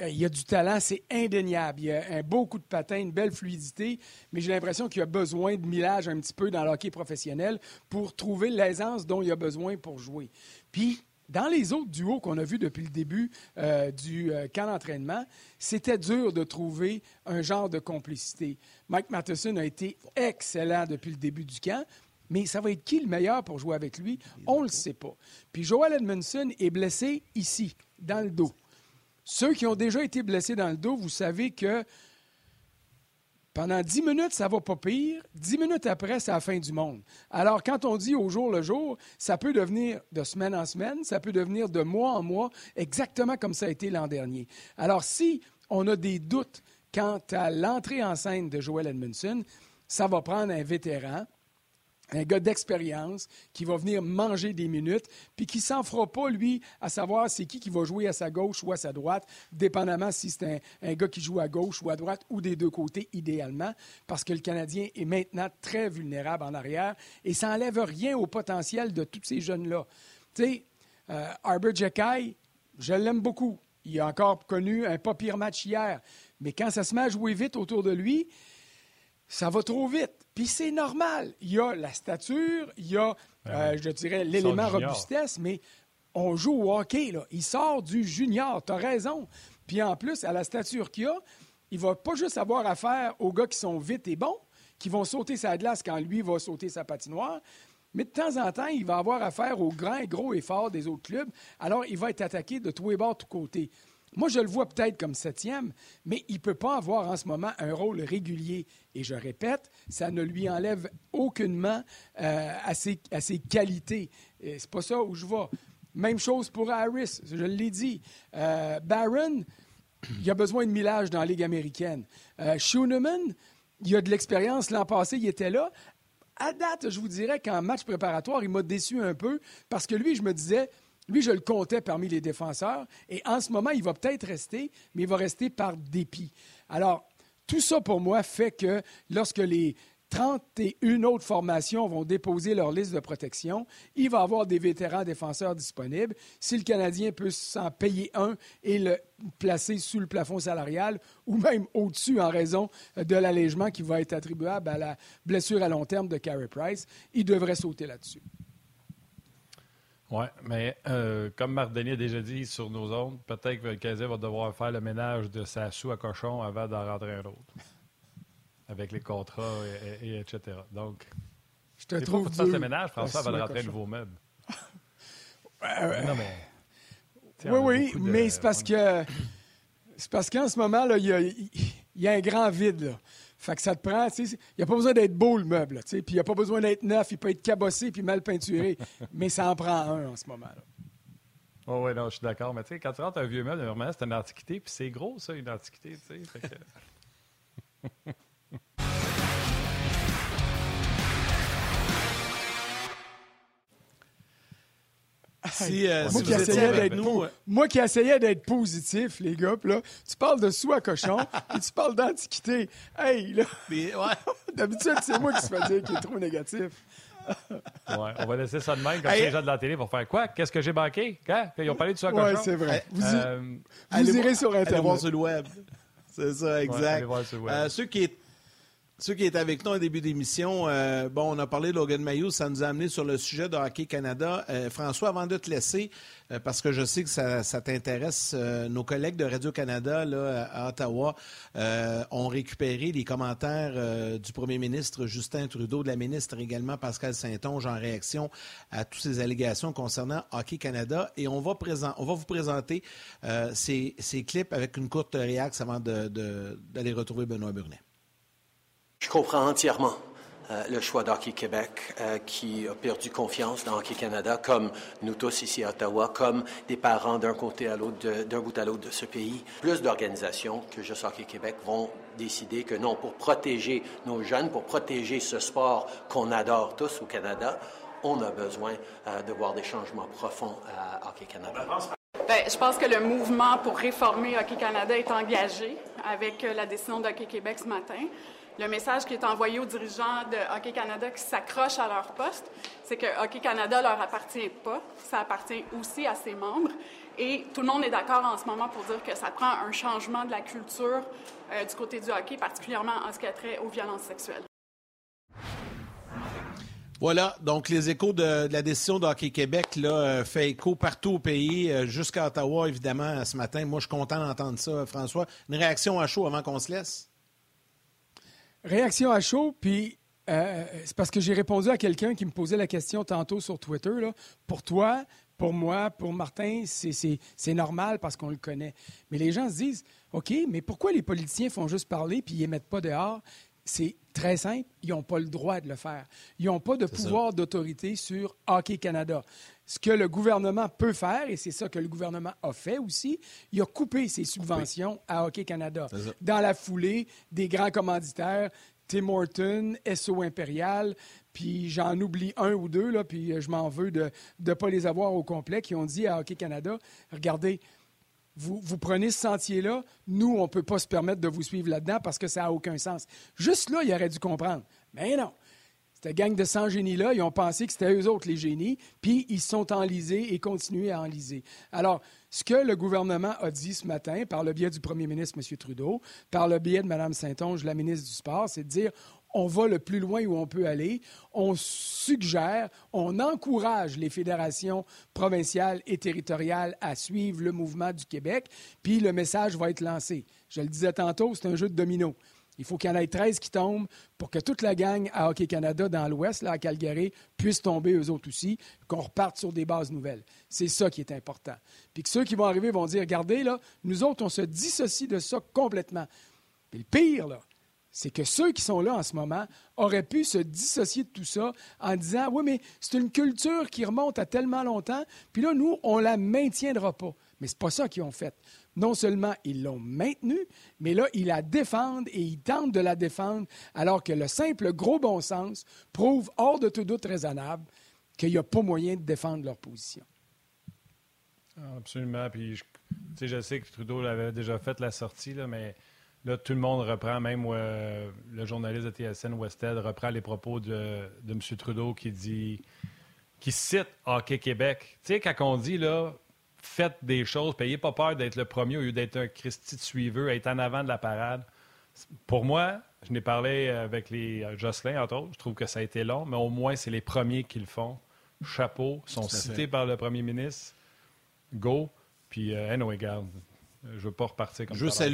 il a du talent, c'est indéniable. Il a un beau coup de patin, une belle fluidité, mais j'ai l'impression qu'il a besoin de millage un petit peu dans le hockey professionnel pour trouver l'aisance dont il a besoin pour jouer. Puis, dans les autres duos qu'on a vus depuis le début du camp d'entraînement, c'était dur de trouver un genre de complicité. Mike Matheson a été excellent depuis le début du camp, mais ça va être qui le meilleur pour jouer avec lui? On ne le sait pas. Puis Joel Edmundson est blessé ici, dans le dos. Ceux qui ont déjà été blessés dans le dos, vous savez que pendant 10 minutes, ça va pas pire. 10 minutes après, c'est la fin du monde. Alors, quand on dit au jour le jour, ça peut devenir de semaine en semaine, ça peut devenir de mois en mois, exactement comme ça a été l'an dernier. Alors, si on a des doutes quant à l'entrée en scène de Joel Edmundson, ça va prendre un vétéran, un gars d'expérience qui va venir manger des minutes puis qui s'en fera pas, lui, à savoir c'est qui va jouer à sa gauche ou à sa droite, dépendamment si c'est un gars qui joue à gauche ou à droite ou des deux côtés, idéalement, parce que le Canadien est maintenant très vulnérable en arrière et ça n'enlève rien au potentiel de tous ces jeunes-là. Tu sais, Arbor Jekai, je l'aime beaucoup. Il a encore connu un pas pire match hier. Mais quand ça se met à jouer vite autour de lui, ça va trop vite. Puis c'est normal. Il y a la stature, il y a, je dirais, l'élément robustesse, mais on joue au hockey, là. Il sort du junior, t'as raison. Puis en plus, à la stature qu'il a, il va pas juste avoir affaire aux gars qui sont vite et bons, qui vont sauter sa glace quand lui va sauter sa patinoire, mais de temps en temps, il va avoir affaire aux grands, gros et forts des autres clubs. Alors, il va être attaqué de tous les bords, de tous côtés. Moi, je le vois peut-être comme septième, mais il ne peut pas avoir en ce moment un rôle régulier. Et je répète, ça ne lui enlève aucunement à ses qualités. Et c'est pas ça où je vais. Même chose pour Harris, je l'ai dit. Barron, il a besoin de millage dans la Ligue américaine. Schoenemann, il a de l'expérience. L'an passé, il était là. À date, je vous dirais qu'en match préparatoire, il m'a déçu un peu parce que lui, je me disais... Lui, je le comptais parmi les défenseurs. Et en ce moment, il va peut-être rester, mais il va rester par dépit. Alors, tout ça, pour moi, fait que lorsque les 31 autres formations vont déposer leur liste de protection, il va y avoir des vétérans défenseurs disponibles. Si le Canadien peut s'en payer un et le placer sous le plafond salarial ou même au-dessus en raison de l'allègement qui va être attribuable à la blessure à long terme de Carey Price, il devrait sauter là-dessus. Oui, mais comme Mardini a déjà dit sur nos ondes, peut-être que le Canadien va devoir faire le ménage de sa soue à cochon avant d'en rentrer un autre. Avec les contrats et etc. Donc, je te trouve pas, faut faire le ménage, François, avant de rentrer un nouveau meuble. Non, mais... Oui, mais c'est parce qu'en ce moment, il y a un grand vide, là. Fait que ça te prend, tu sais, il n'y a pas besoin d'être beau le meuble, tu sais, puis il n'y a pas besoin d'être neuf, il peut être cabossé puis mal peinturé, mais ça en prend un en ce moment. Oh oui, non, je suis d'accord. Mais tu sais, quand tu rentres un vieux meuble, normalement, c'est une antiquité, puis c'est gros, ça, une antiquité, tu sais. Fait que... moi, qui essayais d'être positif, les gars, là, tu parles de sous à cochon et tu parles d'antiquité. Hey, là, mais, ouais. D'habitude, c'est moi qui se fais dire qu'il est trop négatif. Ouais, on va laisser ça de même comme hey, les gens de la télé vont faire quoi? Qu'est-ce que j'ai manqué? Quand? Ils ont parlé de sous à cochon. Oui, c'est vrai. Vous irez sur Internet. Allez voir sur le web. C'est ça, exact. Ouais, ceux qui étaient avec nous au début d'émission, on a parlé de Logan Mailloux, ça nous a amené sur le sujet de Hockey Canada. François, avant de te laisser, parce que je sais que ça t'intéresse, nos collègues de Radio-Canada là, à Ottawa ont récupéré les commentaires du premier ministre Justin Trudeau, de la ministre également Pascale Saint-Onge en réaction à toutes ces allégations concernant Hockey Canada. Et on va vous présenter ces clips avec une courte réaction avant d'aller retrouver Benoît Brunet. Je comprends entièrement le choix d'Hockey Québec qui a perdu confiance dans Hockey Canada, comme nous tous ici à Ottawa, comme des parents d'un côté à l'autre, d'un bout à l'autre de ce pays. Plus d'organisations que juste Hockey Québec vont décider que non, pour protéger nos jeunes, pour protéger ce sport qu'on adore tous au Canada, on a besoin de voir des changements profonds à Hockey Canada. Bien, je pense que le mouvement pour réformer Hockey Canada est engagé avec la décision d'Hockey Québec ce matin. Le message qui est envoyé aux dirigeants de Hockey Canada qui s'accrochent à leur poste, c'est que Hockey Canada leur appartient pas. Ça appartient aussi à ses membres. Et tout le monde est d'accord en ce moment pour dire que ça prend un changement de la culture du côté du hockey, particulièrement en ce qui a trait aux violences sexuelles. Voilà, donc les échos de la décision d'Hockey Québec là, fait écho partout au pays, jusqu'à Ottawa, évidemment, ce matin. Moi, je suis content d'entendre ça, François. Une réaction à chaud avant qu'on se laisse? Réaction à chaud, puis c'est parce que j'ai répondu à quelqu'un qui me posait la question tantôt sur Twitter. Là. Pour toi, pour moi, pour Martin, c'est normal parce qu'on le connaît. Mais les gens se disent, OK, mais pourquoi les politiciens font juste parler puis ils les mettent pas dehors? C'est très simple, ils n'ont pas le droit de le faire. Ils n'ont pas de pouvoir d'autorité sur Hockey Canada. Ce que le gouvernement peut faire, et c'est ça que le gouvernement a fait aussi, il a coupé ses subventions à Hockey Canada. Dans la foulée des grands commanditaires, Tim Hortons, SO Impérial, puis j'en oublie un ou deux, là, puis je m'en veux de ne pas les avoir au complet, qui ont dit à Hockey Canada, regardez, vous prenez ce sentier-là, nous, on ne peut pas se permettre de vous suivre là-dedans parce que ça n'a aucun sens. Juste là, il aurait dû comprendre. Mais non! Cette gang de 100 génies-là, ils ont pensé que c'était eux autres les génies, puis ils se sont enlisés et continuent à enliser. Alors, ce que le gouvernement a dit ce matin, par le biais du premier ministre, M. Trudeau, par le biais de Mme Saint-Onge, la ministre du Sport, c'est de dire on va le plus loin où on peut aller, on suggère, on encourage les fédérations provinciales et territoriales à suivre le mouvement du Québec, puis le message va être lancé. Je le disais tantôt, c'est un jeu de domino. Il faut qu'il y en ait 13 qui tombent pour que toute la gang à Hockey Canada dans l'Ouest, là, à Calgary, puisse tomber eux autres aussi, qu'on reparte sur des bases nouvelles. C'est ça qui est important. Puis que ceux qui vont arriver vont dire, regardez, là, nous autres, on se dissocie de ça complètement. Puis le pire, là, c'est que ceux qui sont là en ce moment auraient pu se dissocier de tout ça en disant, oui, mais c'est une culture qui remonte à tellement longtemps, puis là, nous, on la maintiendra pas. Mais c'est pas ça qu'ils ont fait. Non seulement ils l'ont maintenu, mais là, ils la défendent et ils tentent de la défendre alors que le simple gros bon sens prouve hors de tout doute raisonnable qu'il n'y a pas moyen de défendre leur position. Absolument. Puis je sais que Trudeau l'avait déjà fait la sortie, là, mais là, tout le monde reprend, même le journaliste de TSN, Westhead, reprend les propos de M. Trudeau qui cite Hockey Québec. Tu sais, quand on dit, là, faites des choses, n'ayez pas peur d'être le premier au lieu d'être un Christi de suiveux, être en avant de la parade. Pour moi, je n'ai parlé avec les Jocelyn, entre autres, je trouve que ça a été long, mais au moins, c'est les premiers qui le font. Chapeau, sont cités par le premier ministre. Go. Puis, regarde, je ne veux pas repartir comme ça.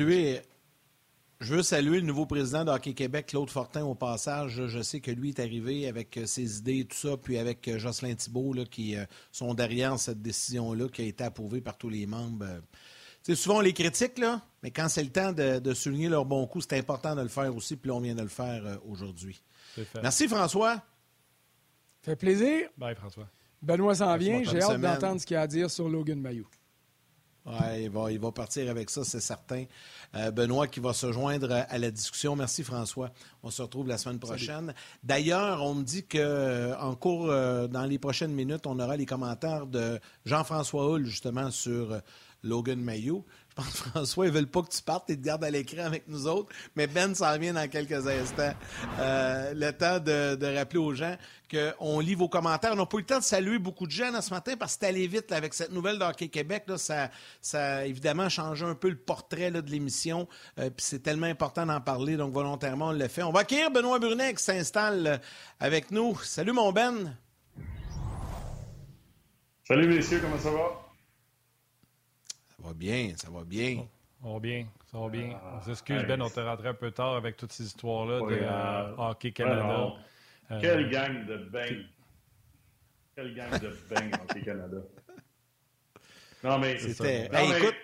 Je veux saluer le nouveau président d'Hockey Québec, Claude Fortin, au passage. Je sais que lui est arrivé avec ses idées et tout ça, puis avec Jocelyn Thibault, là, qui sont derrière cette décision-là, qui a été approuvée par tous les membres. Tu sais, souvent, on les critique, là, mais quand c'est le temps de souligner leur bon coup, c'est important de le faire aussi, puis là, on vient de le faire aujourd'hui. Merci, François. Ça fait plaisir. Bye, François. Benoît s'en vient. J'ai hâte d'entendre ce qu'il a à dire sur Logan Mailloux. Oui, il va partir avec ça, c'est certain. Benoît qui va se joindre à la discussion. Merci, François. On se retrouve la semaine prochaine. Salut. D'ailleurs, on me dit qu'en cours, dans les prochaines minutes, on aura les commentaires de Jean-François Houle, justement, sur Logan Mailloux. Je pense que François, ils ne veulent pas que tu partes et te gardes à l'écran avec nous autres, mais Ben s'en vient dans quelques instants. Le temps de rappeler aux gens qu'on lit vos commentaires. On n'a pas eu le temps de saluer beaucoup de gens là, ce matin parce que c'est allé vite là, avec cette nouvelle de Hockey Québec. Là, ça a évidemment changé un peu le portrait là, de l'émission. Puis c'est tellement important d'en parler, donc volontairement, on le fait. On va accueillir Benoît Brunet qui s'installe avec nous. Salut mon Ben. Salut messieurs, comment ça va? Ça va bien. Ça va bien. On s'excuse, Ben, on te rentrait un peu tard avec toutes ces histoires-là de Hockey Canada. Quelle gang de bang! Hockey Canada. Non, mais c'était... écoute...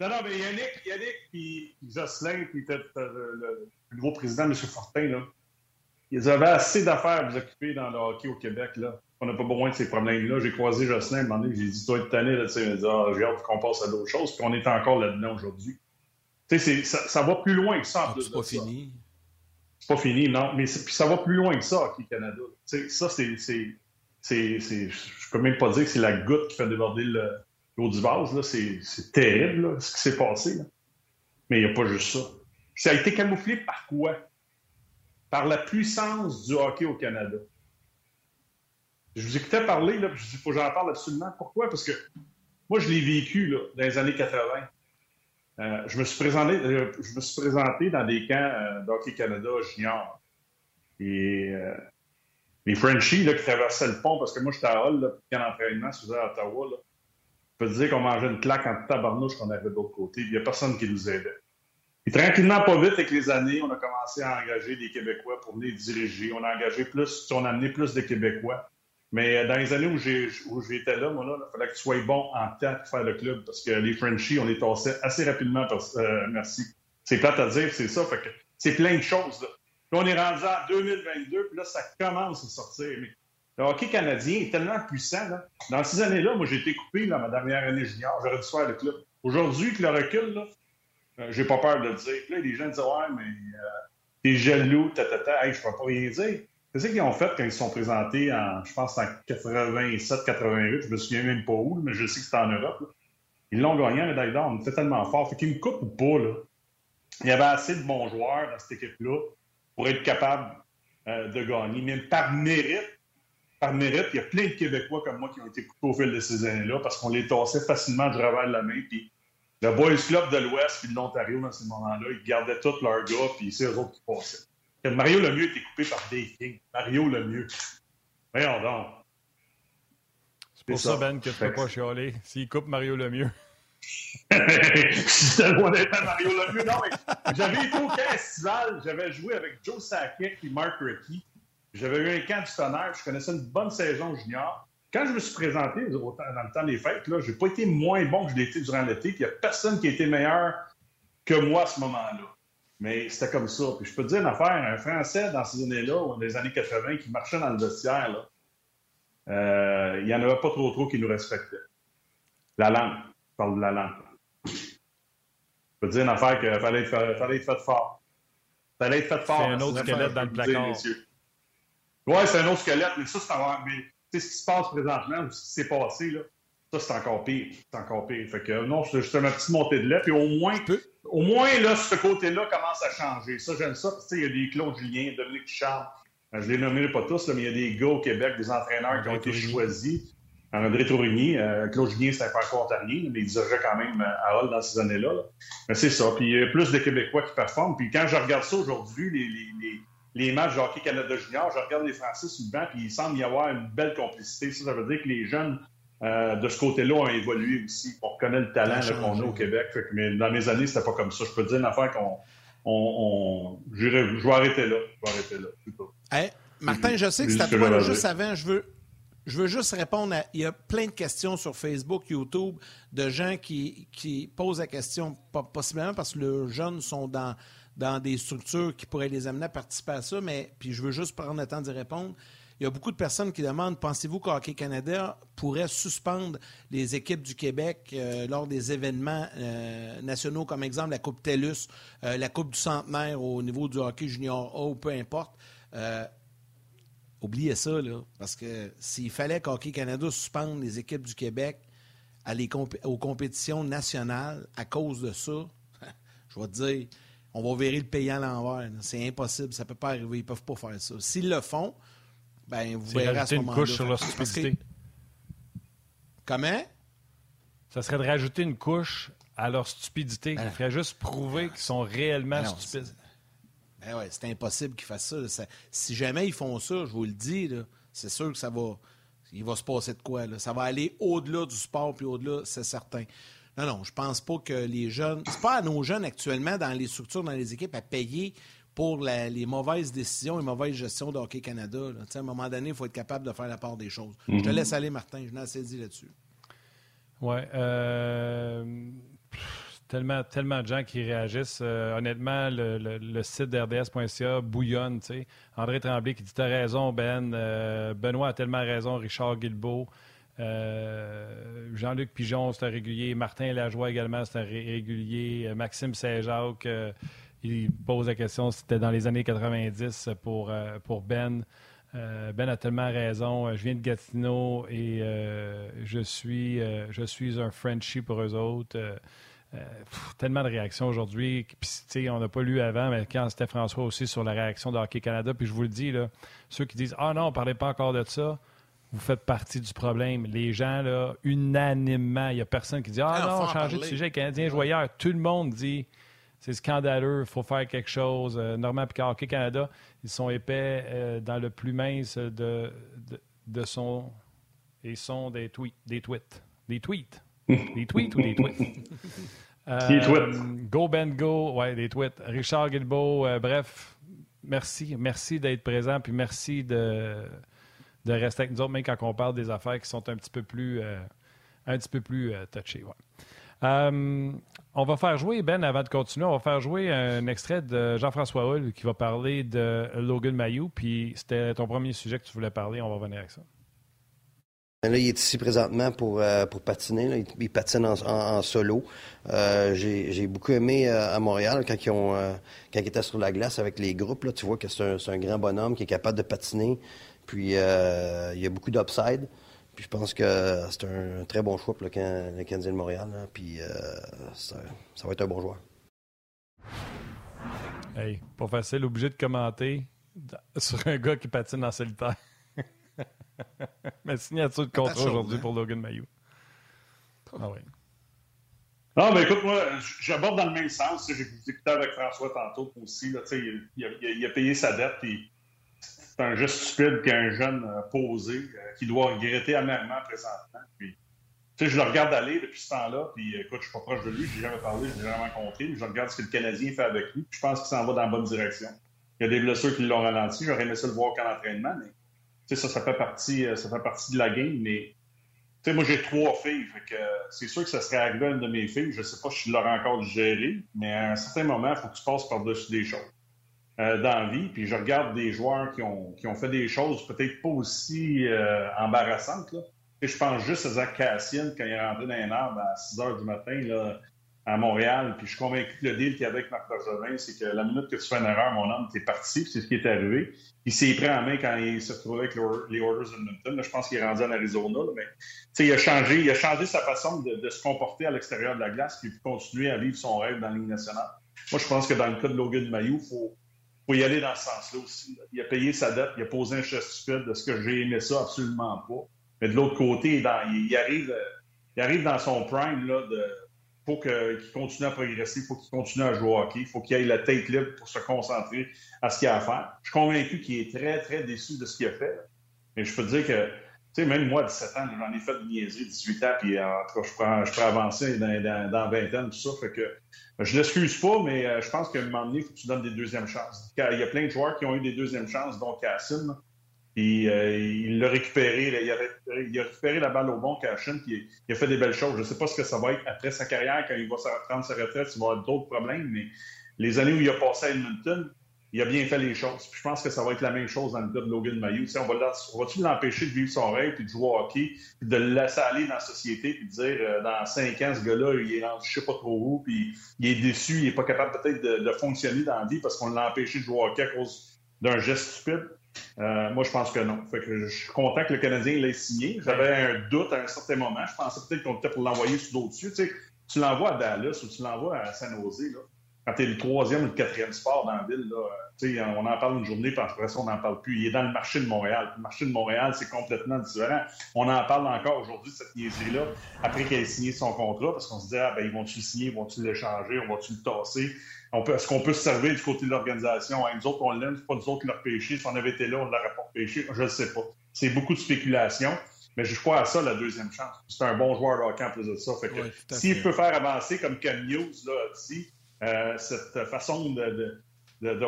Non, mais Yannick puis Jocelyn, puis le nouveau président, M. Fortin, là, ils avaient assez d'affaires à vous occuper dans le hockey au Québec, là. On n'a pas besoin de ces problèmes-là. J'ai croisé Jocelyn, à un moment donné, j'ai dit, toi, être tanné, là, tu sais, il m'a dit, j'ai hâte qu'on passe à d'autres choses, puis on est encore là-dedans aujourd'hui. Tu sais, ça va plus loin que ça. C'est pas fini. C'est pas fini, non, mais puis ça va plus loin que ça, Hockey Canada. Tu sais, ça, c'est je peux même pas dire que c'est la goutte qui fait déborder l'eau du vase, là. C'est terrible, là, ce qui s'est passé, là. Mais il n'y a pas juste ça. Ça a été camouflé par quoi? Par la puissance du hockey au Canada. Je vous écoutais parler, là, puis je dis, faut que j'en parle absolument. Pourquoi? Parce que moi, je l'ai vécu, là, dans les années 80. Je me suis présenté dans des camps d'Hockey Canada junior. Et les Frenchies, là, qui traversaient le pont, parce que moi, j'étais à Hall, là, puis en entraînement, je faisais à Ottawa, là. Je peux te dire qu'on mangeait une claque en tabarnouche qu'on avait de l'autre côté. Il n'y a personne qui nous aidait. Et tranquillement, pas vite, avec les années, on a commencé à engager des Québécois pour venir diriger. On a amené plus de Québécois. Mais dans les années où j'étais là, moi, il fallait que tu sois bon en tête pour faire le club parce que les Frenchies, on les tassait assez rapidement. Merci. C'est plate à dire, c'est ça. Fait que c'est plein de choses, là. Puis on est rendu en 2022, puis là, ça commence à sortir. Mais le hockey canadien est tellement puissant, là. Dans ces années-là, moi, j'ai été coupé, là, ma dernière année junior. J'aurais dû faire le club. Aujourd'hui, avec le recul, là, j'ai pas peur de le dire. Puis là, les gens disent « Ouais, mais t'es jaloux, tatata. Hey, je peux pas rien dire. » C'est ce qu'ils ont fait quand ils se sont présentés en, je pense, en 87-88. Je me souviens même pas où, mais je sais que c'était en Europe, là. Ils l'ont gagné en médaille d'or. On était tellement fort. Fait qu'ils me coupent ou pas, là. Il y avait assez de bons joueurs dans cette équipe-là pour être capable de gagner. Mais par mérite, il y a plein de Québécois comme moi qui ont été coupés au fil de ces années-là parce qu'on les tassait facilement du revers de la main. Puis le Boys Club de l'Ouest puis de l'Ontario, dans ces moments-là, ils gardaient tous leurs gars, puis c'est eux autres qui passaient. Mario Lemieux était coupé par des Kings. Mario Lemieux. Voyons donc. C'est pour ça, Ben, que tu ne peux pas chialer. S'il coupe Mario Lemieux. C'est loin d'être Mario Lemieux. Non, mais j'avais été au camp estival. J'avais joué avec Joe Sakic et Mark Recchi. J'avais eu un camp du tonnerre. Je connaissais une bonne saison junior. Quand je me suis présenté dans le temps des fêtes, je n'ai pas été moins bon que je l'ai été durant l'été. Il n'y a personne qui a été meilleur que moi à ce moment-là. Mais c'était comme ça. Puis je peux te dire une affaire, un Français dans ces années-là, ou dans les années 80, qui marchait dans le vestiaire, là, il n'y en avait pas trop qui nous respectaient. La langue. Je parle de la langue. Je peux te dire une affaire qu'il fallait être fait fort. C'est un autre squelette dans le placard. Oui, c'est un autre squelette, mais ça, c'est encore... Mais tu sais, ce qui se passe présentement, ou ce qui s'est passé, là, ça, c'est encore pire. Fait que non, c'est juste une petite montée de lait, puis au moins, là, ce côté-là commence à changer. Ça, j'aime ça. Tu sais, il y a des Claude Julien, Dominique Charles. Je les nommerai pas tous, là, mais il y a des gars au Québec, des entraîneurs qui ont été choisis. André Tourigny, Claude Julien, c'est un père quartanier, mais il dirigeait quand même à Hall dans ces années-là, là. Mais c'est ça. Puis il y a plus de Québécois qui performent. Puis quand je regarde ça aujourd'hui, les matchs de Hockey Canada Junior, je regarde les Français sur le banc, puis il semble y avoir une belle complicité. Ça veut dire que les jeunes... de ce côté-là, on a évolué aussi. On reconnaît le talent là, qu'on a au Québec. Fait que, mais dans mes années, c'était pas comme ça. Je peux te dire une affaire qu'on je vais arrêter là. Hey, Martin, je sais que c'est à toi là, juste avant. Je veux juste répondre à... Il y a plein de questions sur Facebook, YouTube, de gens qui posent la question, possiblement parce que les jeunes sont dans des structures qui pourraient les amener à participer à ça, mais puis je veux juste prendre le temps d'y répondre. Il y a beaucoup de personnes qui demandent, pensez-vous que Hockey Canada pourrait suspendre les équipes du Québec lors des événements nationaux, comme exemple la Coupe TELUS, la Coupe du Centenaire au niveau du hockey junior A ou peu importe. Oubliez ça, là, parce que s'il fallait qu'Hockey Canada suspende les équipes du Québec à aux compétitions nationales à cause de ça, je vais te dire, on va virer le pays à l'envers. Là. C'est impossible, ça ne peut pas arriver, ils ne peuvent pas faire ça. S'ils le font, ben vous c'est verrez à ce moment-là. C'est une couche sur leur stupidité. Comment? Ça serait de rajouter une couche à leur stupidité. Ben, il ferait juste prouver qu'ils sont réellement stupides. Ben oui, c'est impossible qu'ils fassent ça, ça. Si jamais ils font ça, je vous le dis, là, c'est sûr que ça va... Il va se passer de quoi, là? Ça va aller au-delà du sport, puis au-delà, c'est certain. Non, non, je pense pas que les jeunes... C'est pas à nos jeunes actuellement, dans les structures, dans les équipes, à payer pour les mauvaises décisions et mauvaises gestions de Hockey Canada. À un moment donné, il faut être capable de faire la part des choses. Mm-hmm. Je te laisse aller, Martin. Je n'ai assez dit là-dessus. Oui. Tellement de gens qui réagissent. Honnêtement, le site d'RDS.ca bouillonne. T'sais. André Tremblay qui dit « T'as raison, Ben. Benoît a tellement raison. Richard Guilbeault. Jean-Luc Pigeon, c'est un régulier. Martin Lajoie également, c'est un régulier. Maxime Saint-Jacques... il pose la question, c'était dans les années 90 pour Ben. Ben a tellement raison. Je viens de Gatineau et je suis un Frenchie pour eux autres. Tellement de réactions aujourd'hui. Puis, tu sais, on n'a pas lu avant, mais quand c'était François aussi sur la réaction de Hockey Canada. Puis je vous le dis, là, ceux qui disent « Ah non, on ne parlait pas encore de ça », vous faites partie du problème. Les gens, là, unanimement, il n'y a personne qui dit « Ah non, changer de sujet, les Canadiens jouent ailleurs ». Tout le monde dit... C'est scandaleux, il faut faire quelque chose. Normand Picard, Hockey Canada, ils sont épais dans le plus mince de son... Ils sont des tweets. Des tweets. Go Ben Go, ouais, des tweets. Richard Guilbeault, bref, merci d'être présent, puis merci de rester avec nous autres, même quand on parle des affaires qui sont un petit peu plus touchées, ouais. On va faire jouer, Ben, avant de continuer, on va faire jouer un extrait de Jean-François Hull qui va parler de Logan Mailloux. Puis c'était ton premier sujet que tu voulais parler, on va revenir avec ça. Là, il est ici présentement pour patiner. Là. Il patine en solo. J'ai beaucoup aimé à Montréal quand il était sur la glace avec les groupes. Là, tu vois que c'est un grand bonhomme qui est capable de patiner. Puis il y a beaucoup d'upside. Puis je pense que c'est un très bon choix pour le Canadien de Montréal. Hein, puis ça va être un bon joueur. Hey, pas facile, obligé de commenter sur un gars qui patine en solitaire. Mais signature de contrat aujourd'hui pour Logan Mailloux. Ah oui. Non, mais écoute, moi, j'aborde dans le même sens. J'ai discuté avec François tantôt aussi. Là, il a payé sa dette et... C'est un geste stupide qu'un jeune posé qui doit regretter amèrement présentement. Puis, tu sais, je le regarde aller depuis ce temps-là. Puis, écoute, je suis pas proche de lui, je n'ai jamais parlé, je l'ai jamais rencontré. Je regarde ce que le Canadien fait avec lui. Puis, je pense qu'il s'en va dans la bonne direction. Il y a des blessures qui l'ont ralenti. J'aurais aimé ça le voir qu'en entraînement, mais tu sais, ça fait partie de la game. Mais tu sais, moi, j'ai 3 filles. Fait que c'est sûr que ça serait arrivé à une de mes filles. Je ne sais pas si je l'aurais encore géré, mais à un certain moment, il faut que tu passes par-dessus des choses. Dans la vie, puis je regarde des joueurs qui ont fait des choses peut-être pas aussi embarrassantes. Là. Et je pense juste à Zach Cassian quand il est rentré dans un arbre à 6 h du matin là, à Montréal, puis je suis convaincu que le deal qu'il y avait avec Marc Bergevin, c'est que la minute que tu fais une erreur, mon homme, t'es parti, puis c'est ce qui est arrivé. Il s'est pris en main quand il se retrouvait avec les Oilers d'Edmonton. Je pense qu'il est rendu en Arizona, là, mais il a changé sa façon de se comporter à l'extérieur de la glace puis de continuer à vivre son rêve dans la Ligue nationale. Moi, je pense que dans le cas de Logan Mailloux, il faut y aller dans ce sens-là aussi. Là. Il a payé sa dette, il a posé un geste stupide de ce que j'ai aimé ça, absolument pas. Mais de l'autre côté, il arrive dans son prime, là, qu'il continue à progresser, il faut qu'il continue à jouer au hockey, il faut qu'il aille la tête libre pour se concentrer à ce qu'il a à faire. Je suis convaincu qu'il est très, très déçu de ce qu'il a fait. Là. Mais je peux te dire que, tu sais, même moi, à 17 ans, j'en ai fait de niaiser, 18 ans, puis en tout cas, je peux avancer dans 20 ans, tout ça, fait que je ne l'excuse pas, mais je pense qu'à un moment donné, il faut que tu donnes des deuxièmes chances. Il y a plein de joueurs qui ont eu des deuxièmes chances, dont Cassian. Puis il l'a récupéré. Là, il a récupéré la balle au bon, Cassian. Puis il a fait des belles choses. Je ne sais pas ce que ça va être après sa carrière. Quand il va prendre sa retraite, il va avoir d'autres problèmes. Mais les années où il a passé à Edmonton, il a bien fait les choses. Puis je pense que ça va être la même chose dans le cas de Logan Mailloux. Tu sais, on va-tu l'empêcher de vivre son rêve, puis de jouer au hockey, puis de le laisser aller dans la société, puis de dire dans 5 ans, ce gars-là, il est rendu je sais pas trop où, puis il est déçu, il n'est pas capable peut-être de fonctionner dans la vie parce qu'on l'a empêché de jouer au hockey à cause d'un geste stupide. Moi, je pense que non. Fait que je suis content que le Canadien l'ait signé. J'avais un doute à un certain moment. Je pensais peut-être qu'on était pour l'envoyer sur d'autres dessus. Tu sais, tu l'envoies à Dallas ou tu l'envoies à San Jose, là. Quand t'es le 3e ou le 4e sport dans la ville, là, on en parle une journée, puis après ça, on n'en parle plus. Il est dans le marché de Montréal. Le marché de Montréal, c'est complètement différent. On en parle encore aujourd'hui, cette niaiserie-là, après qu'elle ait signé son contrat, parce qu'on se dit, ah, ben, ils vont-tu le signer, vont-tu l'échanger, on va-tu le tasser? Est-ce qu'on peut se servir du côté de l'organisation? Hein, nous autres, on l'aime, c'est pas nous autres qui l'a repêché. Si on avait été là, on ne l'aurait pas repêché. Je ne sais pas. C'est beaucoup de spéculation. Mais je crois à ça, la deuxième chance. C'est un bon joueur de hockey en plus de ça. Fait que oui, s'il peut faire avancer, comme Cam Hughes là, ici, cette façon de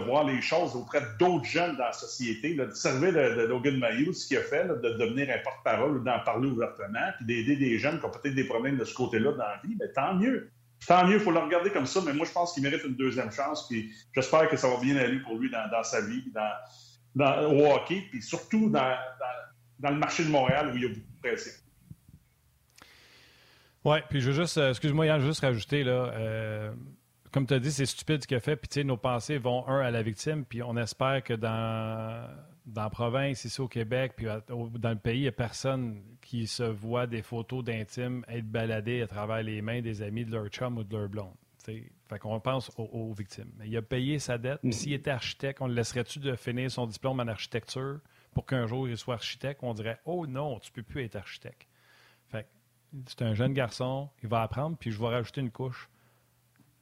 voir les choses auprès d'autres jeunes dans la société, là, de servir de Logan Mailloux, ce qu'il a fait, là, de devenir un porte-parole ou d'en parler ouvertement, puis d'aider des jeunes qui ont peut-être des problèmes de ce côté-là dans la vie, mais tant mieux. Tant mieux, il faut le regarder comme ça, mais moi, je pense qu'il mérite une deuxième chance, puis j'espère que ça va bien aller pour lui dans sa vie, au hockey, puis surtout dans le marché de Montréal où il y a beaucoup de pression. Oui, puis je veux juste, excuse-moi, Yann, je veux juste rajouter, là... Comme tu as dit, c'est stupide ce qu'il a fait. Puis, tu sais, nos pensées vont, à la victime. Puis, on espère que dans la province, ici au Québec, puis dans le pays, il n'y a personne qui se voit des photos d'intimes être baladées à travers les mains des amis de leur chum ou de leur blonde. T'sais. Fait qu'on pense aux victimes. Mais il a payé sa dette. Puis, s'il était architecte, on le laisserait-tu de finir son diplôme en architecture pour qu'un jour il soit architecte? On dirait, oh non, tu ne peux plus être architecte. Fait que c'est un jeune garçon, il va apprendre, puis je vais rajouter une couche.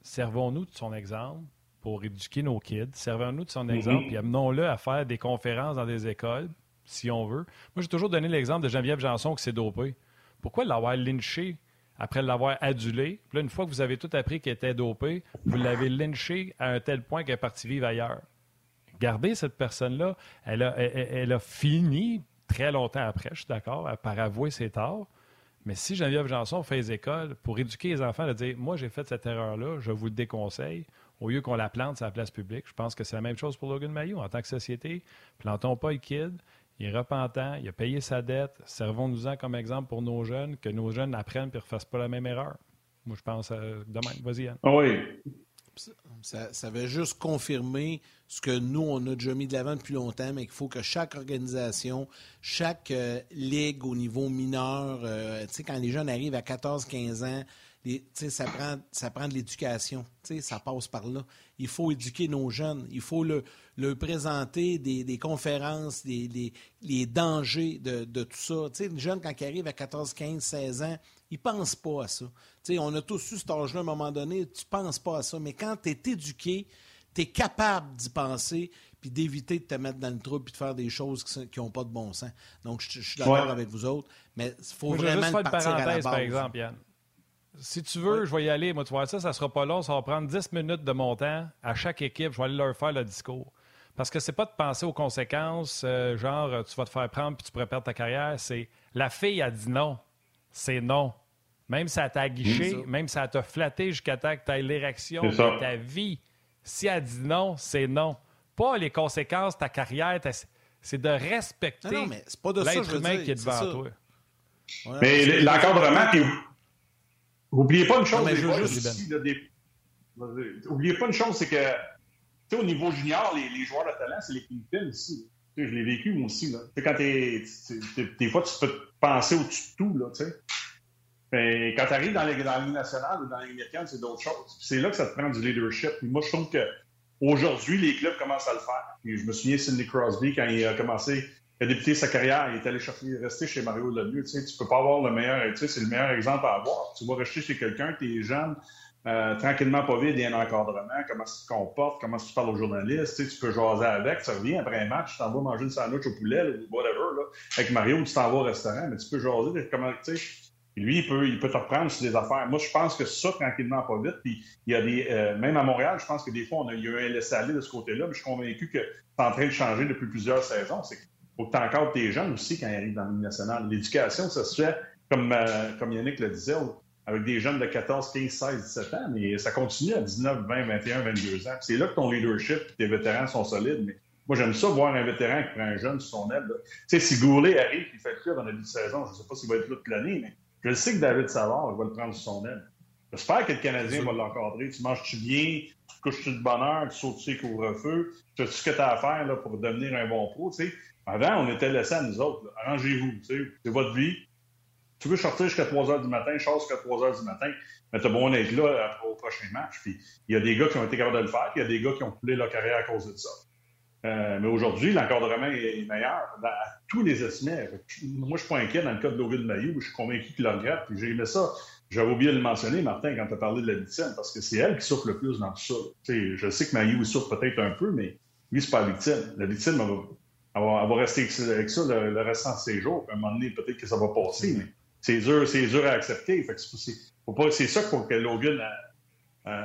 Servons-nous de son exemple pour éduquer nos kids. Servons-nous de son exemple et amenons-le à faire des conférences dans des écoles, si on veut. Moi, j'ai toujours donné l'exemple de Geneviève Jeanson qui s'est dopée. Pourquoi l'avoir lynchée après l'avoir adulée? Puis là, une fois que vous avez tout appris qu'elle était dopée, vous l'avez lynchée à un tel point qu'elle est partie vivre ailleurs. Regardez cette personne-là. Elle a fini très longtemps après, je suis d'accord, par avouer ses torts. Mais si Geneviève Jeanson fait les écoles pour éduquer les enfants à dire « Moi, j'ai fait cette erreur-là, je vous le déconseille », au lieu qu'on la plante sur la place publique, je pense que c'est la même chose pour Logan Mailloux. En tant que société, plantons pas le kid, il est repentant, il a payé sa dette, servons-nous-en comme exemple pour nos jeunes, que nos jeunes apprennent et ne refassent pas la même erreur. Moi, je pense demain. Vas-y, Yann. Oui. Ça veut juste confirmer ce que nous, on a déjà mis de l'avant depuis longtemps, mais qu'il faut que chaque organisation, chaque ligue au niveau mineur, tu sais, quand les jeunes arrivent à 14-15 ans, ça prend de l'éducation. Ça passe par là. Il faut éduquer nos jeunes. Il faut leur présenter des conférences, les dangers de tout ça. T'sais, les jeunes, quand ils arrivent à 14, 15, 16 ans, ils ne pensent pas à ça. T'sais, on a tous eu cet âge-là à un moment donné. Tu ne penses pas à ça. Mais quand tu es éduqué, tu es capable d'y penser puis d'éviter de te mettre dans le trou puis de faire des choses qui n'ont pas de bon sens. Donc, je suis d'accord avec vous autres. Mais il faut vraiment partir à la base. Par exemple, Yann. Si tu veux, je vais y aller. Moi, tu vois, ça sera pas long. Ça va prendre 10 minutes de mon temps à chaque équipe. Je vais aller leur faire le discours. Parce que c'est pas de penser aux conséquences, genre tu vas te faire prendre puis tu pourrais perdre ta carrière. C'est la fille a dit non. C'est non. Même si elle t'a aguiché, même si elle t'a flatté jusqu'à temps que tu aies l'érection de ta vie. Si elle dit non, c'est non. Pas les conséquences, ta carrière. C'est de respecter l'être humain qui est devant toi. Ouais, mais l'encadrement, puis... N'oubliez pas une chose, c'est que au niveau junior, les joueurs de talent, c'est les kingpins aussi. Je l'ai vécu moi aussi. Là. Quand des fois, tu peux te penser au-dessus de tout. Là, mais quand tu arrives dans la Ligue nationale ou dans la Ligue américaine, c'est d'autres choses. Puis c'est là que ça te prend du leadership. Puis moi, je trouve qu'aujourd'hui, les clubs commencent à le faire. Puis je me souviens, Sidney Crosby, quand il a commencé... Il a débuté sa carrière, il est allé rester chez Mario Lemieux. Tu sais, tu peux pas avoir le meilleur, tu sais, c'est le meilleur exemple à avoir. Tu vas rester chez quelqu'un, tu es jeune, tranquillement, pas vite, il y a un encadrement, comment tu te comportes, comment tu parles aux journalistes, tu sais, tu peux jaser avec, tu reviens après un match, tu t'en vas manger une sandwich au poulet, ou whatever, là, avec Mario, tu t'en vas au restaurant, mais tu peux jaser, comment, tu sais. Lui, il peut te reprendre sur des affaires. Moi, je pense que ça, tranquillement, pas vite. Puis, il y a même à Montréal, je pense que des fois, il y a un laisser-aller de ce côté-là, mais je suis convaincu que c'est en train de changer depuis plusieurs saisons. Faut que tu encadres tes jeunes aussi quand ils arrivent dans la Ligue nationale. L'éducation, ça se fait, comme Yannick le disait, avec des jeunes de 14, 15, 16, 17 ans, mais ça continue à 19, 20, 21, 22 ans. Puis c'est là que ton leadership et tes vétérans sont solides. Mais moi, j'aime ça voir un vétéran qui prend un jeune sous son aile. Tu sais, si Goulet arrive et fait le club dans la début de saison, je ne sais pas s'il va être là toute l'année, mais je le sais que David Savard va le prendre sous son aile. J'espère que le Canadien va l'encadrer. Tu manges-tu bien, tu couches-tu de bonne heure, tu sautes-tu couvre-feu, tu as tout ce que tu as à faire là, pour devenir un bon pro. Tu sais. Avant, on était laissés à nous autres. Là. Arrangez-vous, tu sais, c'est votre vie. Tu veux sortir jusqu'à 3 heures du matin, chasse jusqu'à 3 heures du matin, mais t'as bon être là au prochain match. Puis il y a des gars qui ont été capables de le faire, puis il y a des gars qui ont coulé leur carrière à cause de ça. Mais aujourd'hui, l'encadrement est meilleur à tous les aspects. Moi, je ne suis pas inquiet dans le cas de Logan Mailloux. Je suis convaincu qu'il le regrette, puis j'ai aimé ça. J'avais oublié de le mentionner, Martin, quand tu as parlé de la victime, parce que c'est elle qui souffre le plus dans tout ça. T'sais, je sais que Mailloux souffre peut-être un peu, mais lui, c'est pas la victime. La victime, elle va rester avec ça le restant de ses jours. À un moment donné, peut-être que ça va passer, mais c'est dur à accepter. Fait que c'est ça qu'il faut que Logan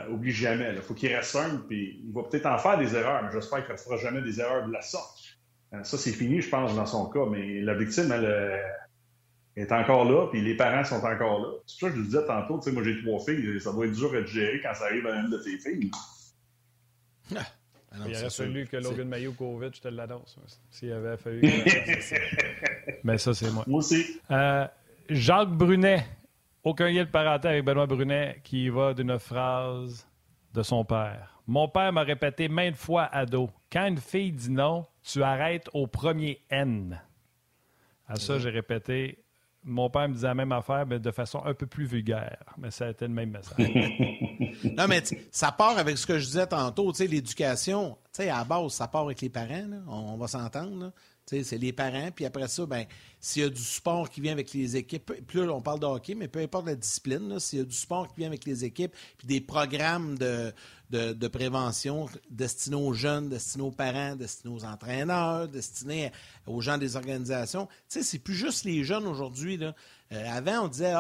oublie jamais. Il faut qu'il reste simple, puis il va peut-être en faire des erreurs, mais j'espère qu'il ne fera jamais des erreurs de la sorte. Ça, c'est fini, je pense, dans son cas, mais la victime, elle est encore là, puis les parents sont encore là. C'est pour ça que je le disais tantôt, tu sais, moi j'ai 3 filles, ça doit être dur à gérer quand ça arrive à une de tes filles. Ah non, il aurait fallu que Logan Mailloux Covid, je te l'annonce. S'il avait fallu. Mais ça, c'est moi. Moi aussi. Jacques Brunet, aucun lien de parenté avec Benoît Brunet, qui va d'une phrase de son père. Mon père m'a répété maintes fois ado, quand une fille dit non, tu arrêtes au premier N. À ça, j'ai répété. Mon père me disait la même affaire, mais de façon un peu plus vulgaire. Mais ça a été le même message. Non, mais ça part avec ce que je disais tantôt. L'éducation, à la base, ça part avec les parents. Là. On va s'entendre. C'est les parents. Puis après ça, s'il y a du support qui vient avec les équipes, puis là, on parle de hockey, mais peu importe la discipline, là, s'il y a du support qui vient avec les équipes, puis des programmes de prévention destinés aux jeunes, destinés aux parents, destinés aux entraîneurs, destinés aux gens des organisations. Tu sais, c'est plus juste les jeunes aujourd'hui. Là. Avant, on disait,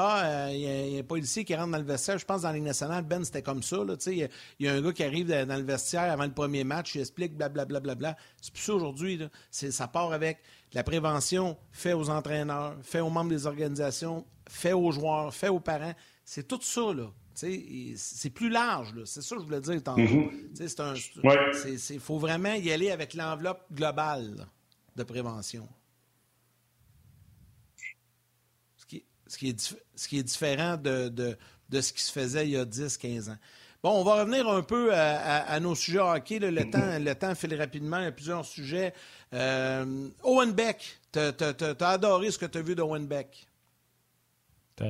il y a un policier qui rentre dans le vestiaire. Je pense que dans la Ligue nationale, Ben, c'était comme ça. Tu sais, il y a un gars qui arrive dans le vestiaire avant le premier match, il explique blablabla. C'est plus ça aujourd'hui. Là. Ça part avec la prévention faite aux entraîneurs, faite aux membres des organisations, faite aux joueurs, faite aux parents. C'est tout ça, là. C'est plus large, là. C'est ça que je voulais dire tantôt. Il faut vraiment y aller avec l'enveloppe globale là, de prévention. Ce qui est différent de ce qui se faisait il y a 10-15 ans. Bon, on va revenir un peu à nos sujets hockey. Là, le temps file rapidement. Il y a plusieurs sujets. Owen Beck, t'as adoré ce que tu as vu d'Owen Beck.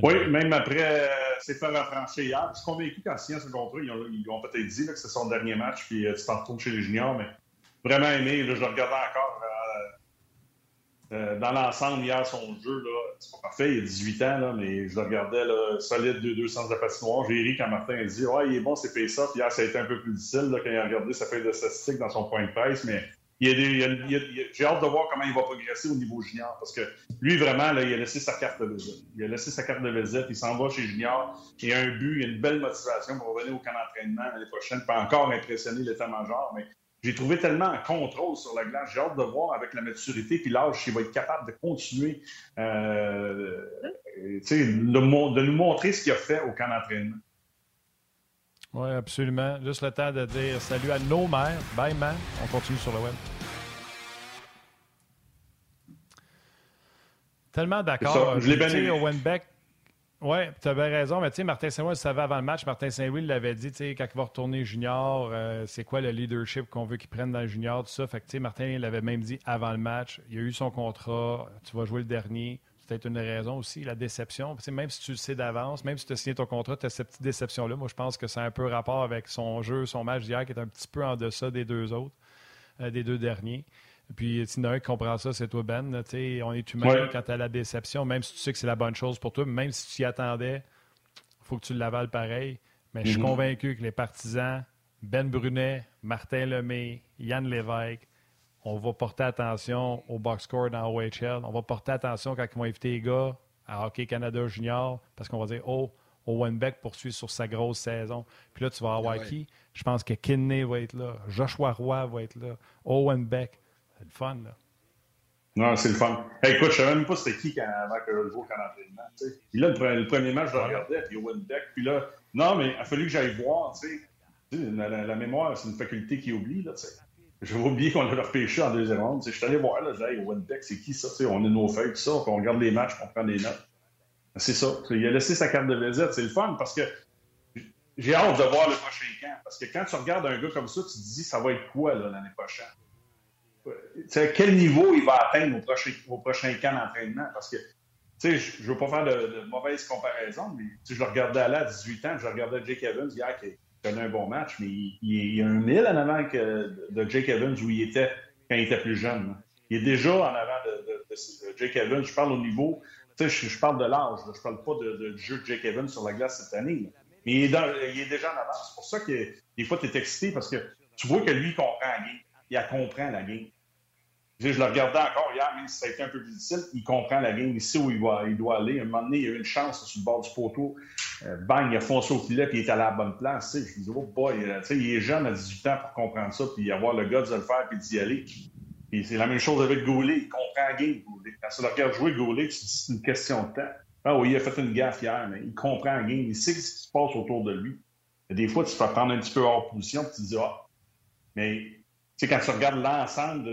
Oui, même après ses faits affranchis hier. Je suis convaincu qu'en signant ce contrat, ils ont peut-être dit là, que c'est son dernier match, puis tu t'en retrouves chez les juniors, mais vraiment aimé. Là, je le regardais encore dans l'ensemble hier, son jeu. Là, c'est pas parfait, il a 18 ans, là, mais je le regardais là, solide 2-2 sens de patinoire. J'ai ri quand Martin a dit « Ouais, il est bon, c'est payé ça ». Puis hier, ça a été un peu plus difficile là, quand il a regardé sa feuille de statistiques dans son point de presse, mais j'ai hâte de voir comment il va progresser au niveau junior, parce que lui, vraiment, là, il a laissé sa carte de visite. Il s'en va chez junior. Il a un but, il a une belle motivation pour revenir au camp d'entraînement l'année prochaine, pas encore impressionner l'état-major, mais j'ai trouvé tellement un contrôle sur la glace. J'ai hâte de voir avec la maturité puis l'âge s'il va être capable de continuer de nous montrer ce qu'il a fait au camp d'entraînement. Oui, absolument. Juste le temps de dire salut à nos mères. Bye, man. On continue sur le web. Tellement d'accord. Je l'ai bien aimé. Owen Beck. Oui, tu avais raison. Mais tu sais, Martin Saint-Louis le savait avant le match. Martin Saint-Louis l'avait dit, tu sais, quand il va retourner junior, c'est quoi le leadership qu'on veut qu'il prenne dans le junior, tout ça. Fait que tu sais, Martin l'avait même dit avant le match. Il a eu son contrat. Tu vas jouer le dernier. C'est peut-être une raison aussi, la déception. T'sais, même si tu le sais d'avance, même si tu as signé ton contrat, tu as cette petite déception-là. Moi, je pense que c'est un peu rapport avec son jeu, son match d'hier, qui est un petit peu en deçà des deux autres, des deux derniers. Puis, s'il y en a un qui comprend ça, c'est toi, Ben. T'sais, on est humain quand tu as la déception, même si tu sais que c'est la bonne chose pour toi, même si tu y attendais, il faut que tu l'avales pareil. Mais je suis convaincu que les partisans, Ben Brunet, Martin Lemay, Yann Lévesque, on va porter attention au box score dans OHL. On va porter attention quand ils vont éviter les gars à Hockey Canada Junior parce qu'on va dire « Oh, Owen Beck poursuit sur sa grosse saison. » Puis là, tu vas avoir qui? Je pense que Kinney va être là. Joshua Roy va être là. Owen Beck. C'est le fun, là. Non, c'est le fun. Hey, écoute, je ne savais même pas c'était qui avant que je joue au camp d'entraînement. Puis là, le premier match, je le regardais, puis Owen Beck. Puis là, non, mais il a fallu que j'aille voir. La mémoire, c'est une faculté qui oublie. J'avais oublié qu'on l'avait repêché en deuxième ronde. Je suis allé voir, là, je dis, Owen Beck, c'est qui ça? On a nos feuilles, tout ça, puis on regarde les matchs, puis on prend des notes. C'est ça. Il a laissé sa carte de visite. C'est le fun parce que j'ai hâte de voir le prochain camp. Parce que quand tu regardes un gars comme ça, tu te dis, ça va être quoi l'année prochaine? Quel niveau il va atteindre au prochain camp d'entraînement? Parce que, tu sais, je ne veux pas faire de mauvaise comparaison, mais je le regardais à 18 ans, je regardais Jake Evans hier qui connaît un bon match, mais il y a un mille en avant de Jake Evans où il était quand il était plus jeune. Il est déjà en avant de Jake Evans. Je parle au niveau, tu sais, je parle de l'âge, je ne parle pas du jeu de Jake Evans sur la glace cette année. Là. Mais il est déjà en avance. C'est pour ça que des fois, tu es excité parce que tu vois que lui, il comprend la game. Il comprend la game. Je le regardais encore hier, même si ça a été un peu plus difficile, il comprend la game, il sait où il doit aller. À un moment donné, il a eu une chance sur le bord du poteau. Bang, il a foncé au filet, puis il est allé à la bonne place. T'sais. Je me dis, oh boy, il est jeune à 18 ans pour comprendre ça, puis avoir le gars de le faire, puis d'y aller. Puis c'est la même chose avec Goulet, il comprend la game, Goulet. Quand tu le regardes jouer, Goulet, tu te dis, c'est une question de temps. Ah oui, il a fait une gaffe hier, mais il comprend la game, il sait ce qui se passe autour de lui. Et des fois, tu te fais prendre un petit peu hors position, puis tu te dis, ah, mais. Tu sais, quand tu regardes l'ensemble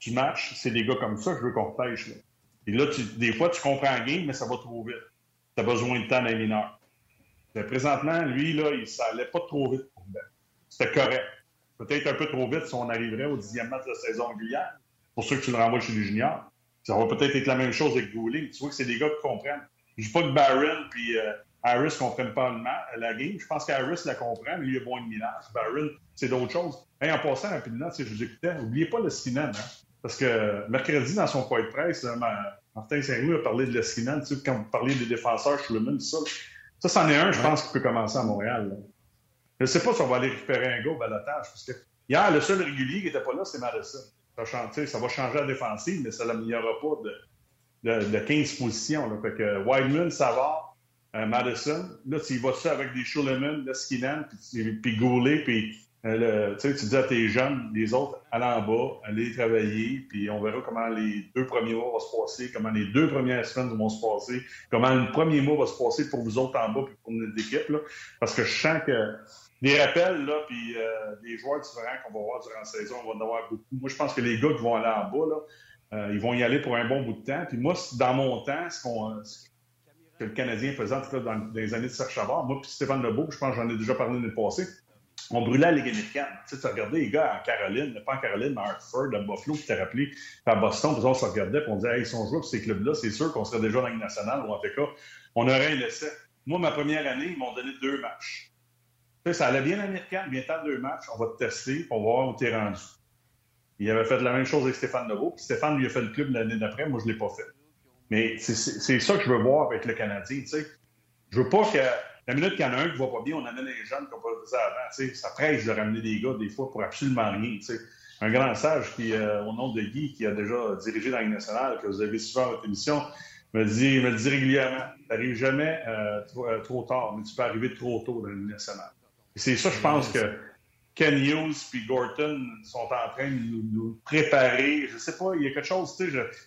du match, c'est des gars comme ça que je veux qu'on repêche. Là. Et là, des fois, tu comprends le game, mais ça va trop vite. Tu as besoin de temps dans les mineurs. Mais présentement, lui, là, ça n'allait pas trop vite. C'était correct. Peut-être un peu trop vite si on arriverait au 10e match de la saison régulière. Pour ceux que tu le renvoies chez les juniors, ça va peut-être être la même chose avec Goulet. Tu vois que c'est des gars qui comprennent. Je ne dis pas que Barron puis Harris ne comprennent pas la game. Je pense qu'Harris la comprend, mais lui, il a moins de millage. Barron, c'est d'autres choses. Hey, en passant rapidement, je vous écoutais, n'oubliez pas Leskinen, hein? Parce que mercredi, dans son point de presse, Martin Saint-Louis a parlé de Leskinen, quand vous parlez des défenseurs, Schlumann, ça, c'en est un, je pense, qui peut commencer à Montréal. Là. Je ne sais pas si on va aller récupérer un gars au balotage, parce que hier, le seul régulier qui n'était pas là, c'est Madison. Ça va changer la défensive, mais ça ne l'améliorera pas de 15 positions. Là. Fait que Wideman, Savard, Madison, là, il va dessus avec des Schlumann, Leskinen, puis Goulet, puis... tu dis à tes jeunes, les autres, allez en bas, allez travailler, puis on verra comment les deux premiers mois vont se passer, comment les deux premières semaines vont se passer, comment le premier mois va se passer pour vous autres en bas et pour notre équipe. Là, parce que je sens que des rappels, là, puis des joueurs différents qu'on va voir durant la saison, on va en avoir beaucoup. Moi, je pense que les gars qui vont aller en bas, là, ils vont y aller pour un bon bout de temps. Puis moi, dans mon temps, ce que le Canadien faisait, en tout cas, dans les années de Serge Chavard, moi puis Stéphane Lebeau, je pense que j'en ai déjà parlé l'année passée, on brûlait la Ligue américaine. Tu sais, regardais les gars en Caroline, pas en Caroline, mais à Hartford, à Buffalo, puis t'as rappelé, à Boston, puis on se regardait, puis on disait, hey, ils sont joués pour ces clubs-là, c'est sûr qu'on serait déjà dans la Ligue nationale, ou en tout cas, on aurait un essai. Moi, ma première année, ils m'ont donné 2 matchs. Tu sais, ça allait bien l'américaine, bien tard 2 matchs, on va te tester, puis on va voir où t'es rendu. Il avait fait la même chose avec Stéphane Lebeau, puis Stéphane lui a fait le club l'année d'après, moi, je l'ai pas fait. Mais c'est ça que je veux voir avec le Canadien, tu sais. Je veux pas que... La minute qu'il y en a un qui ne va pas bien, on amène les jeunes qu'on faisait avant. T'sais, ça prêche de ramener des gars, des fois, pour absolument rien. T'sais. Un grand sage qui, au nom de Guy, qui a déjà dirigé dans la Ligue nationale, que vous avez suivi à votre émission, me dit régulièrement, tu n'arrives jamais trop tard, mais tu peux arriver trop tôt dans la Ligue nationale. C'est ça, je pense que Ken Hughes et Gorton sont en train de nous préparer. Je ne sais pas, il y a quelque chose.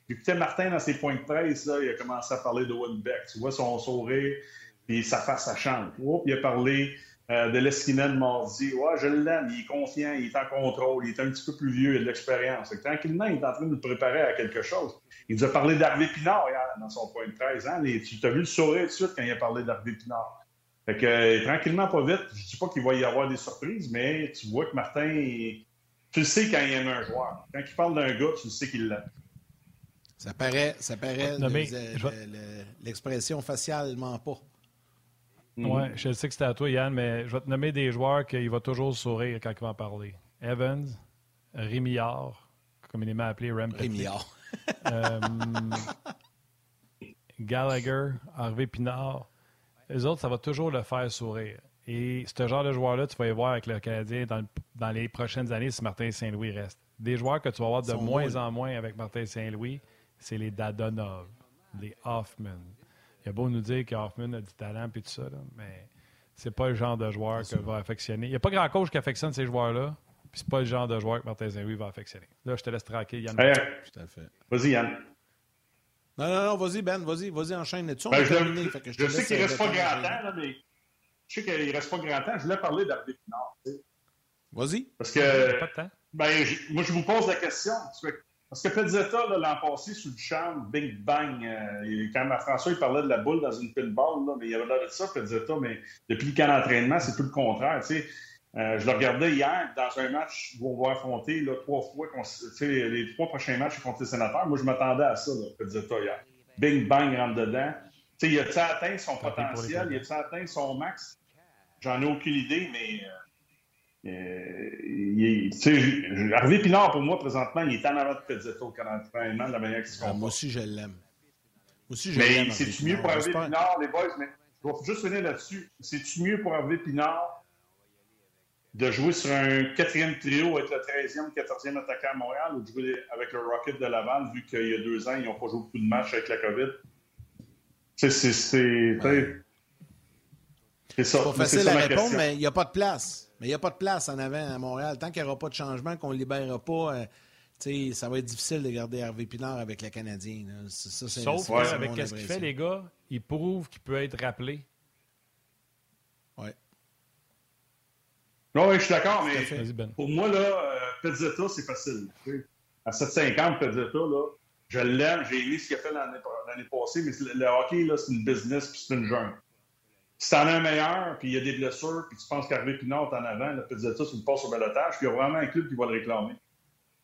J'écoutais Martin dans ses points de presse, là, il a commencé à parler de Winnebec. Tu vois son sourire. Puis sa face, ça change. Oh, il a parlé de Leskinen mardi. Ouais, je l'aime, il est confiant, il est en contrôle, il est un petit peu plus vieux, il a de l'expérience. Tranquillement, il est en train de nous préparer à quelque chose. Il nous a parlé d'Harvey Pinard hier dans son point de 13 ans. Tu as vu le sourire tout de suite quand il a parlé d'Harvey Pinard. Fait que tranquillement, pas vite. Je ne dis pas qu'il va y avoir des surprises, mais tu vois que Martin, tu le sais quand il aime un joueur. Quand il parle d'un gars, tu le sais qu'il l'aime. Ça paraît l'expression faciale ment pas. Oui, je sais que c'était à toi, Yann, mais je vais te nommer des joueurs qu'il va toujours sourire quand il va en parler. Evans, Rémillard, communément appelé Rem Pitlick. Gallagher, Harvey Pinard. Les autres, ça va toujours le faire sourire. Et ce genre de joueurs-là, tu vas les voir avec le Canadien dans les prochaines années si Martin Saint-Louis reste. Des joueurs que tu vas voir de moins en moins avec Martin Saint-Louis, c'est les Dadonov, les Hoffman. Il y a beau nous dire qu'Hoffman a du talent et tout ça, là, mais c'est pas le genre de joueur que va affectionner. Il n'y a pas grand coach qui affectionne ces joueurs-là. c'est pas le genre de joueur que Martin Saint-Louis va affectionner. Là, je te laisse traquer, Yann. Hey, tout à fait. Vas-y, Yann. Non, vas-y, Ben, vas-y, enchaîne. Je sais qu'il ne reste pas grand temps, mais je sais qu'il ne reste pas grand temps. Je voulais parler d'Harvey Pinard. Vas-y. Parce que pas de temps. Ben, moi, je vous pose la question. Parce que Pezzetta, là, l'an passé, sous le charme, Big Bang, quand François il parlait de la boule dans une pinball, là, mais il avait l'air de ça, Pezzetta, mais depuis le camp d'entraînement, c'est tout le contraire. Je le regardais hier dans un match où on va affronter là, 3 fois, les 3 prochains matchs contre les Sénateurs. Moi, je m'attendais à ça, là, Pezzetta, hier. Big Bang rentre dedans. Il a-t-il atteint son potentiel? Il a-t-il atteint son max? J'en ai aucune idée, mais... Harvey Pinard, pour moi, présentement, il est en avant de Pezzetta au Canada de la manière qu'il se comporte. Moi aussi, je l'aime. Mais c'est-tu mieux pour Harvey Pinard, les boys? Mais je vais juste venir là-dessus. C'est-tu mieux pour Harvey Pinard de jouer sur un 4e trio avec le 13e, 14e attaquant à Montréal ou de jouer avec le Rocket de Laval, vu qu'il y a 2 ans, ils n'ont pas joué beaucoup de matchs avec la COVID? C'est ça. C'est pas facile à répondre, mais il n'y a pas de place. Mais il n'y a pas de place en avant à Montréal. Tant qu'il n'y aura pas de changement, qu'on ne libérera pas, ça va être difficile de garder Harvey Pinard avec le Canadien. Sauf qu'avec ce qu'il fait, les gars, il prouve qu'il peut être rappelé. Oui. Oui, je suis d'accord, mais pour moi, là, Pezzetta, c'est facile. À 7,50, Pezzetta, là, je l'aime, j'ai aimé ce qu'il a fait l'année passée, mais le hockey, là, c'est une business puis c'est une jungle. Si t'en as un meilleur, puis il y a des blessures, puis tu penses qu'Harvey Pinard est en avant, le Pezzetta, tu le passes au balotage, puis il y a vraiment un club qui va le réclamer.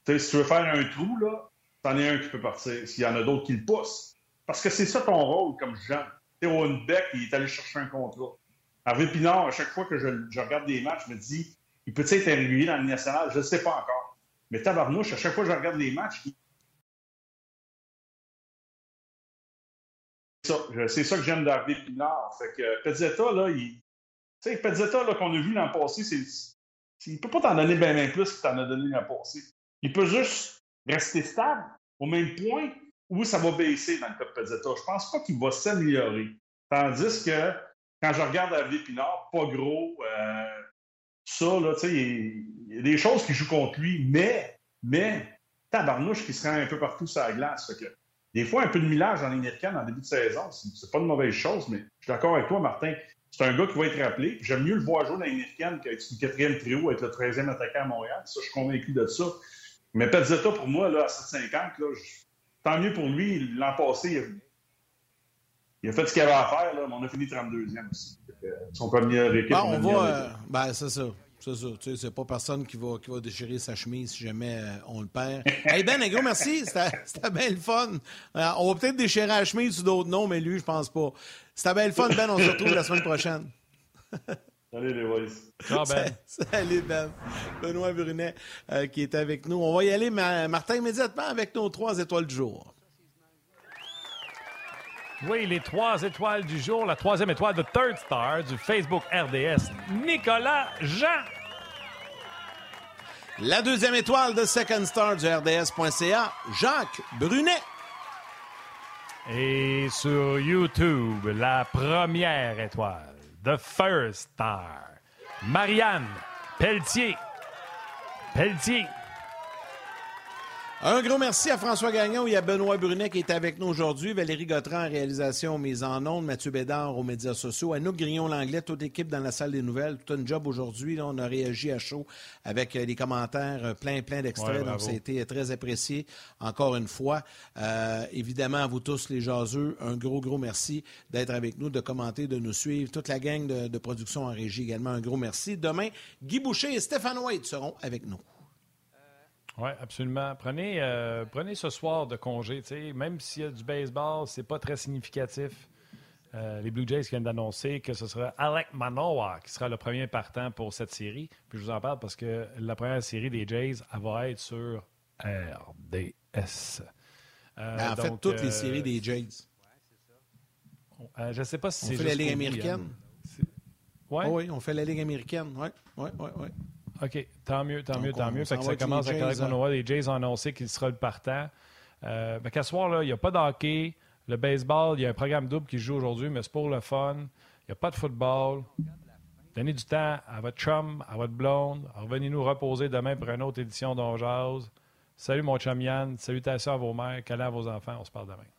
Si tu veux faire un trou, là, t'en as un qui peut partir. S'il y en a d'autres qui le poussent. Parce que c'est ça ton rôle comme Jean. Owen Beck, il est allé chercher un contrat. Harvey Pinard, à chaque fois que je regarde des matchs, je me dis, il peut-il être régulier dans le national? Je ne sais pas encore. Mais tabarnouche, à chaque fois que je regarde les matchs, c'est ça que j'aime d'Harvey Pinard. Fait que Pezzetta, là, Pezzetta là, qu'on a vu l'an passé, il ne peut pas t'en donner bien plus que t'en as donné l'an passé. Il peut juste rester stable au même point où ça va baisser dans le cas de Pezzetta. Je pense pas qu'il va s'améliorer. Tandis que quand je regarde Harvey Pinard, pas gros, il y a des choses qui jouent contre lui, mais tabarnouche qui se rend un peu partout sur la glace. Fait que, des fois, un peu de millage en ligne américaine en début de saison, c'est pas une mauvaise chose, mais je suis d'accord avec toi, Martin. C'est un gars qui va être rappelé. J'aime mieux le voir jouer dans ligne américaine qu'être le 4e trio, être le 13e attaquant à Montréal. Ça, je suis convaincu de ça. Mais Pezzetta, pour moi, là, à 7,50, tant mieux pour lui. L'an passé, il a fait ce qu'il avait à faire, là, mais on a fini 32e aussi. Son premier équipe. C'est ça. C'est pas personne qui va déchirer sa chemise si jamais on le perd. Hey Ben, un gros merci. C'était bien le fun. On va peut-être déchirer la chemise sous d'autres noms, mais lui, je pense pas. C'était bien le fun, Ben. On se retrouve la semaine prochaine. Salut les boys. Ciao Ben. Salut Ben. Benoît Brunet qui est avec nous. On va y aller, Martin, immédiatement avec nos 3 étoiles du jour. Oui, les 3 étoiles du jour, la 3e étoile de Third Star du Facebook RDS, Nicolas Jean. La 2e étoile de Second Star du RDS.ca, Jacques Brunet. Et sur YouTube, la 1e étoile de First Star, Marianne Pelletier. Un gros merci à François Gagnon et à Benoît Brunet qui est avec nous aujourd'hui. Valérie Gautran en réalisation, mise en ondes. Mathieu Bédard aux médias sociaux. Anouk Grignon-Langlais, toute l'équipe dans la salle des nouvelles. Tout un job aujourd'hui. Là, on a réagi à chaud avec les commentaires, plein d'extraits. Ouais, donc, ça a été très apprécié. Encore une fois, évidemment, à vous tous les jaseux, un gros merci d'être avec nous, de commenter, de nous suivre. Toute la gang de production en régie également, un gros merci. Demain, Guy Boucher et Stéphane White seront avec nous. Oui, absolument. Prenez ce soir de congé. Même s'il y a du baseball, c'est pas très significatif. Les Blue Jays viennent d'annoncer que ce sera Alec Manoah qui sera le premier partant pour cette série. Puis je vous en parle parce que la première série des Jays, elle va être sur RDS. En fait, toutes les séries des Jays. Je ne sais pas si c'est juste... On fait la Ligue américaine. Ouais? Oh oui, on fait la Ligue américaine. Oui. OK, tant mieux. Fait que ça commence avec Alec Manoah. Les Jays ont annoncé qu'il sera le partant. Ce soir, là, il n'y a pas de hockey. Le baseball, il y a un programme double qui se joue aujourd'hui, mais c'est pour le fun. Il n'y a pas de football. Donnez du temps à votre chum, à votre blonde. Revenez-nous reposer demain pour une autre édition d'On jase. Salut mon chum Yann. Salutations à vos mères, câlins à vos enfants. On se parle demain.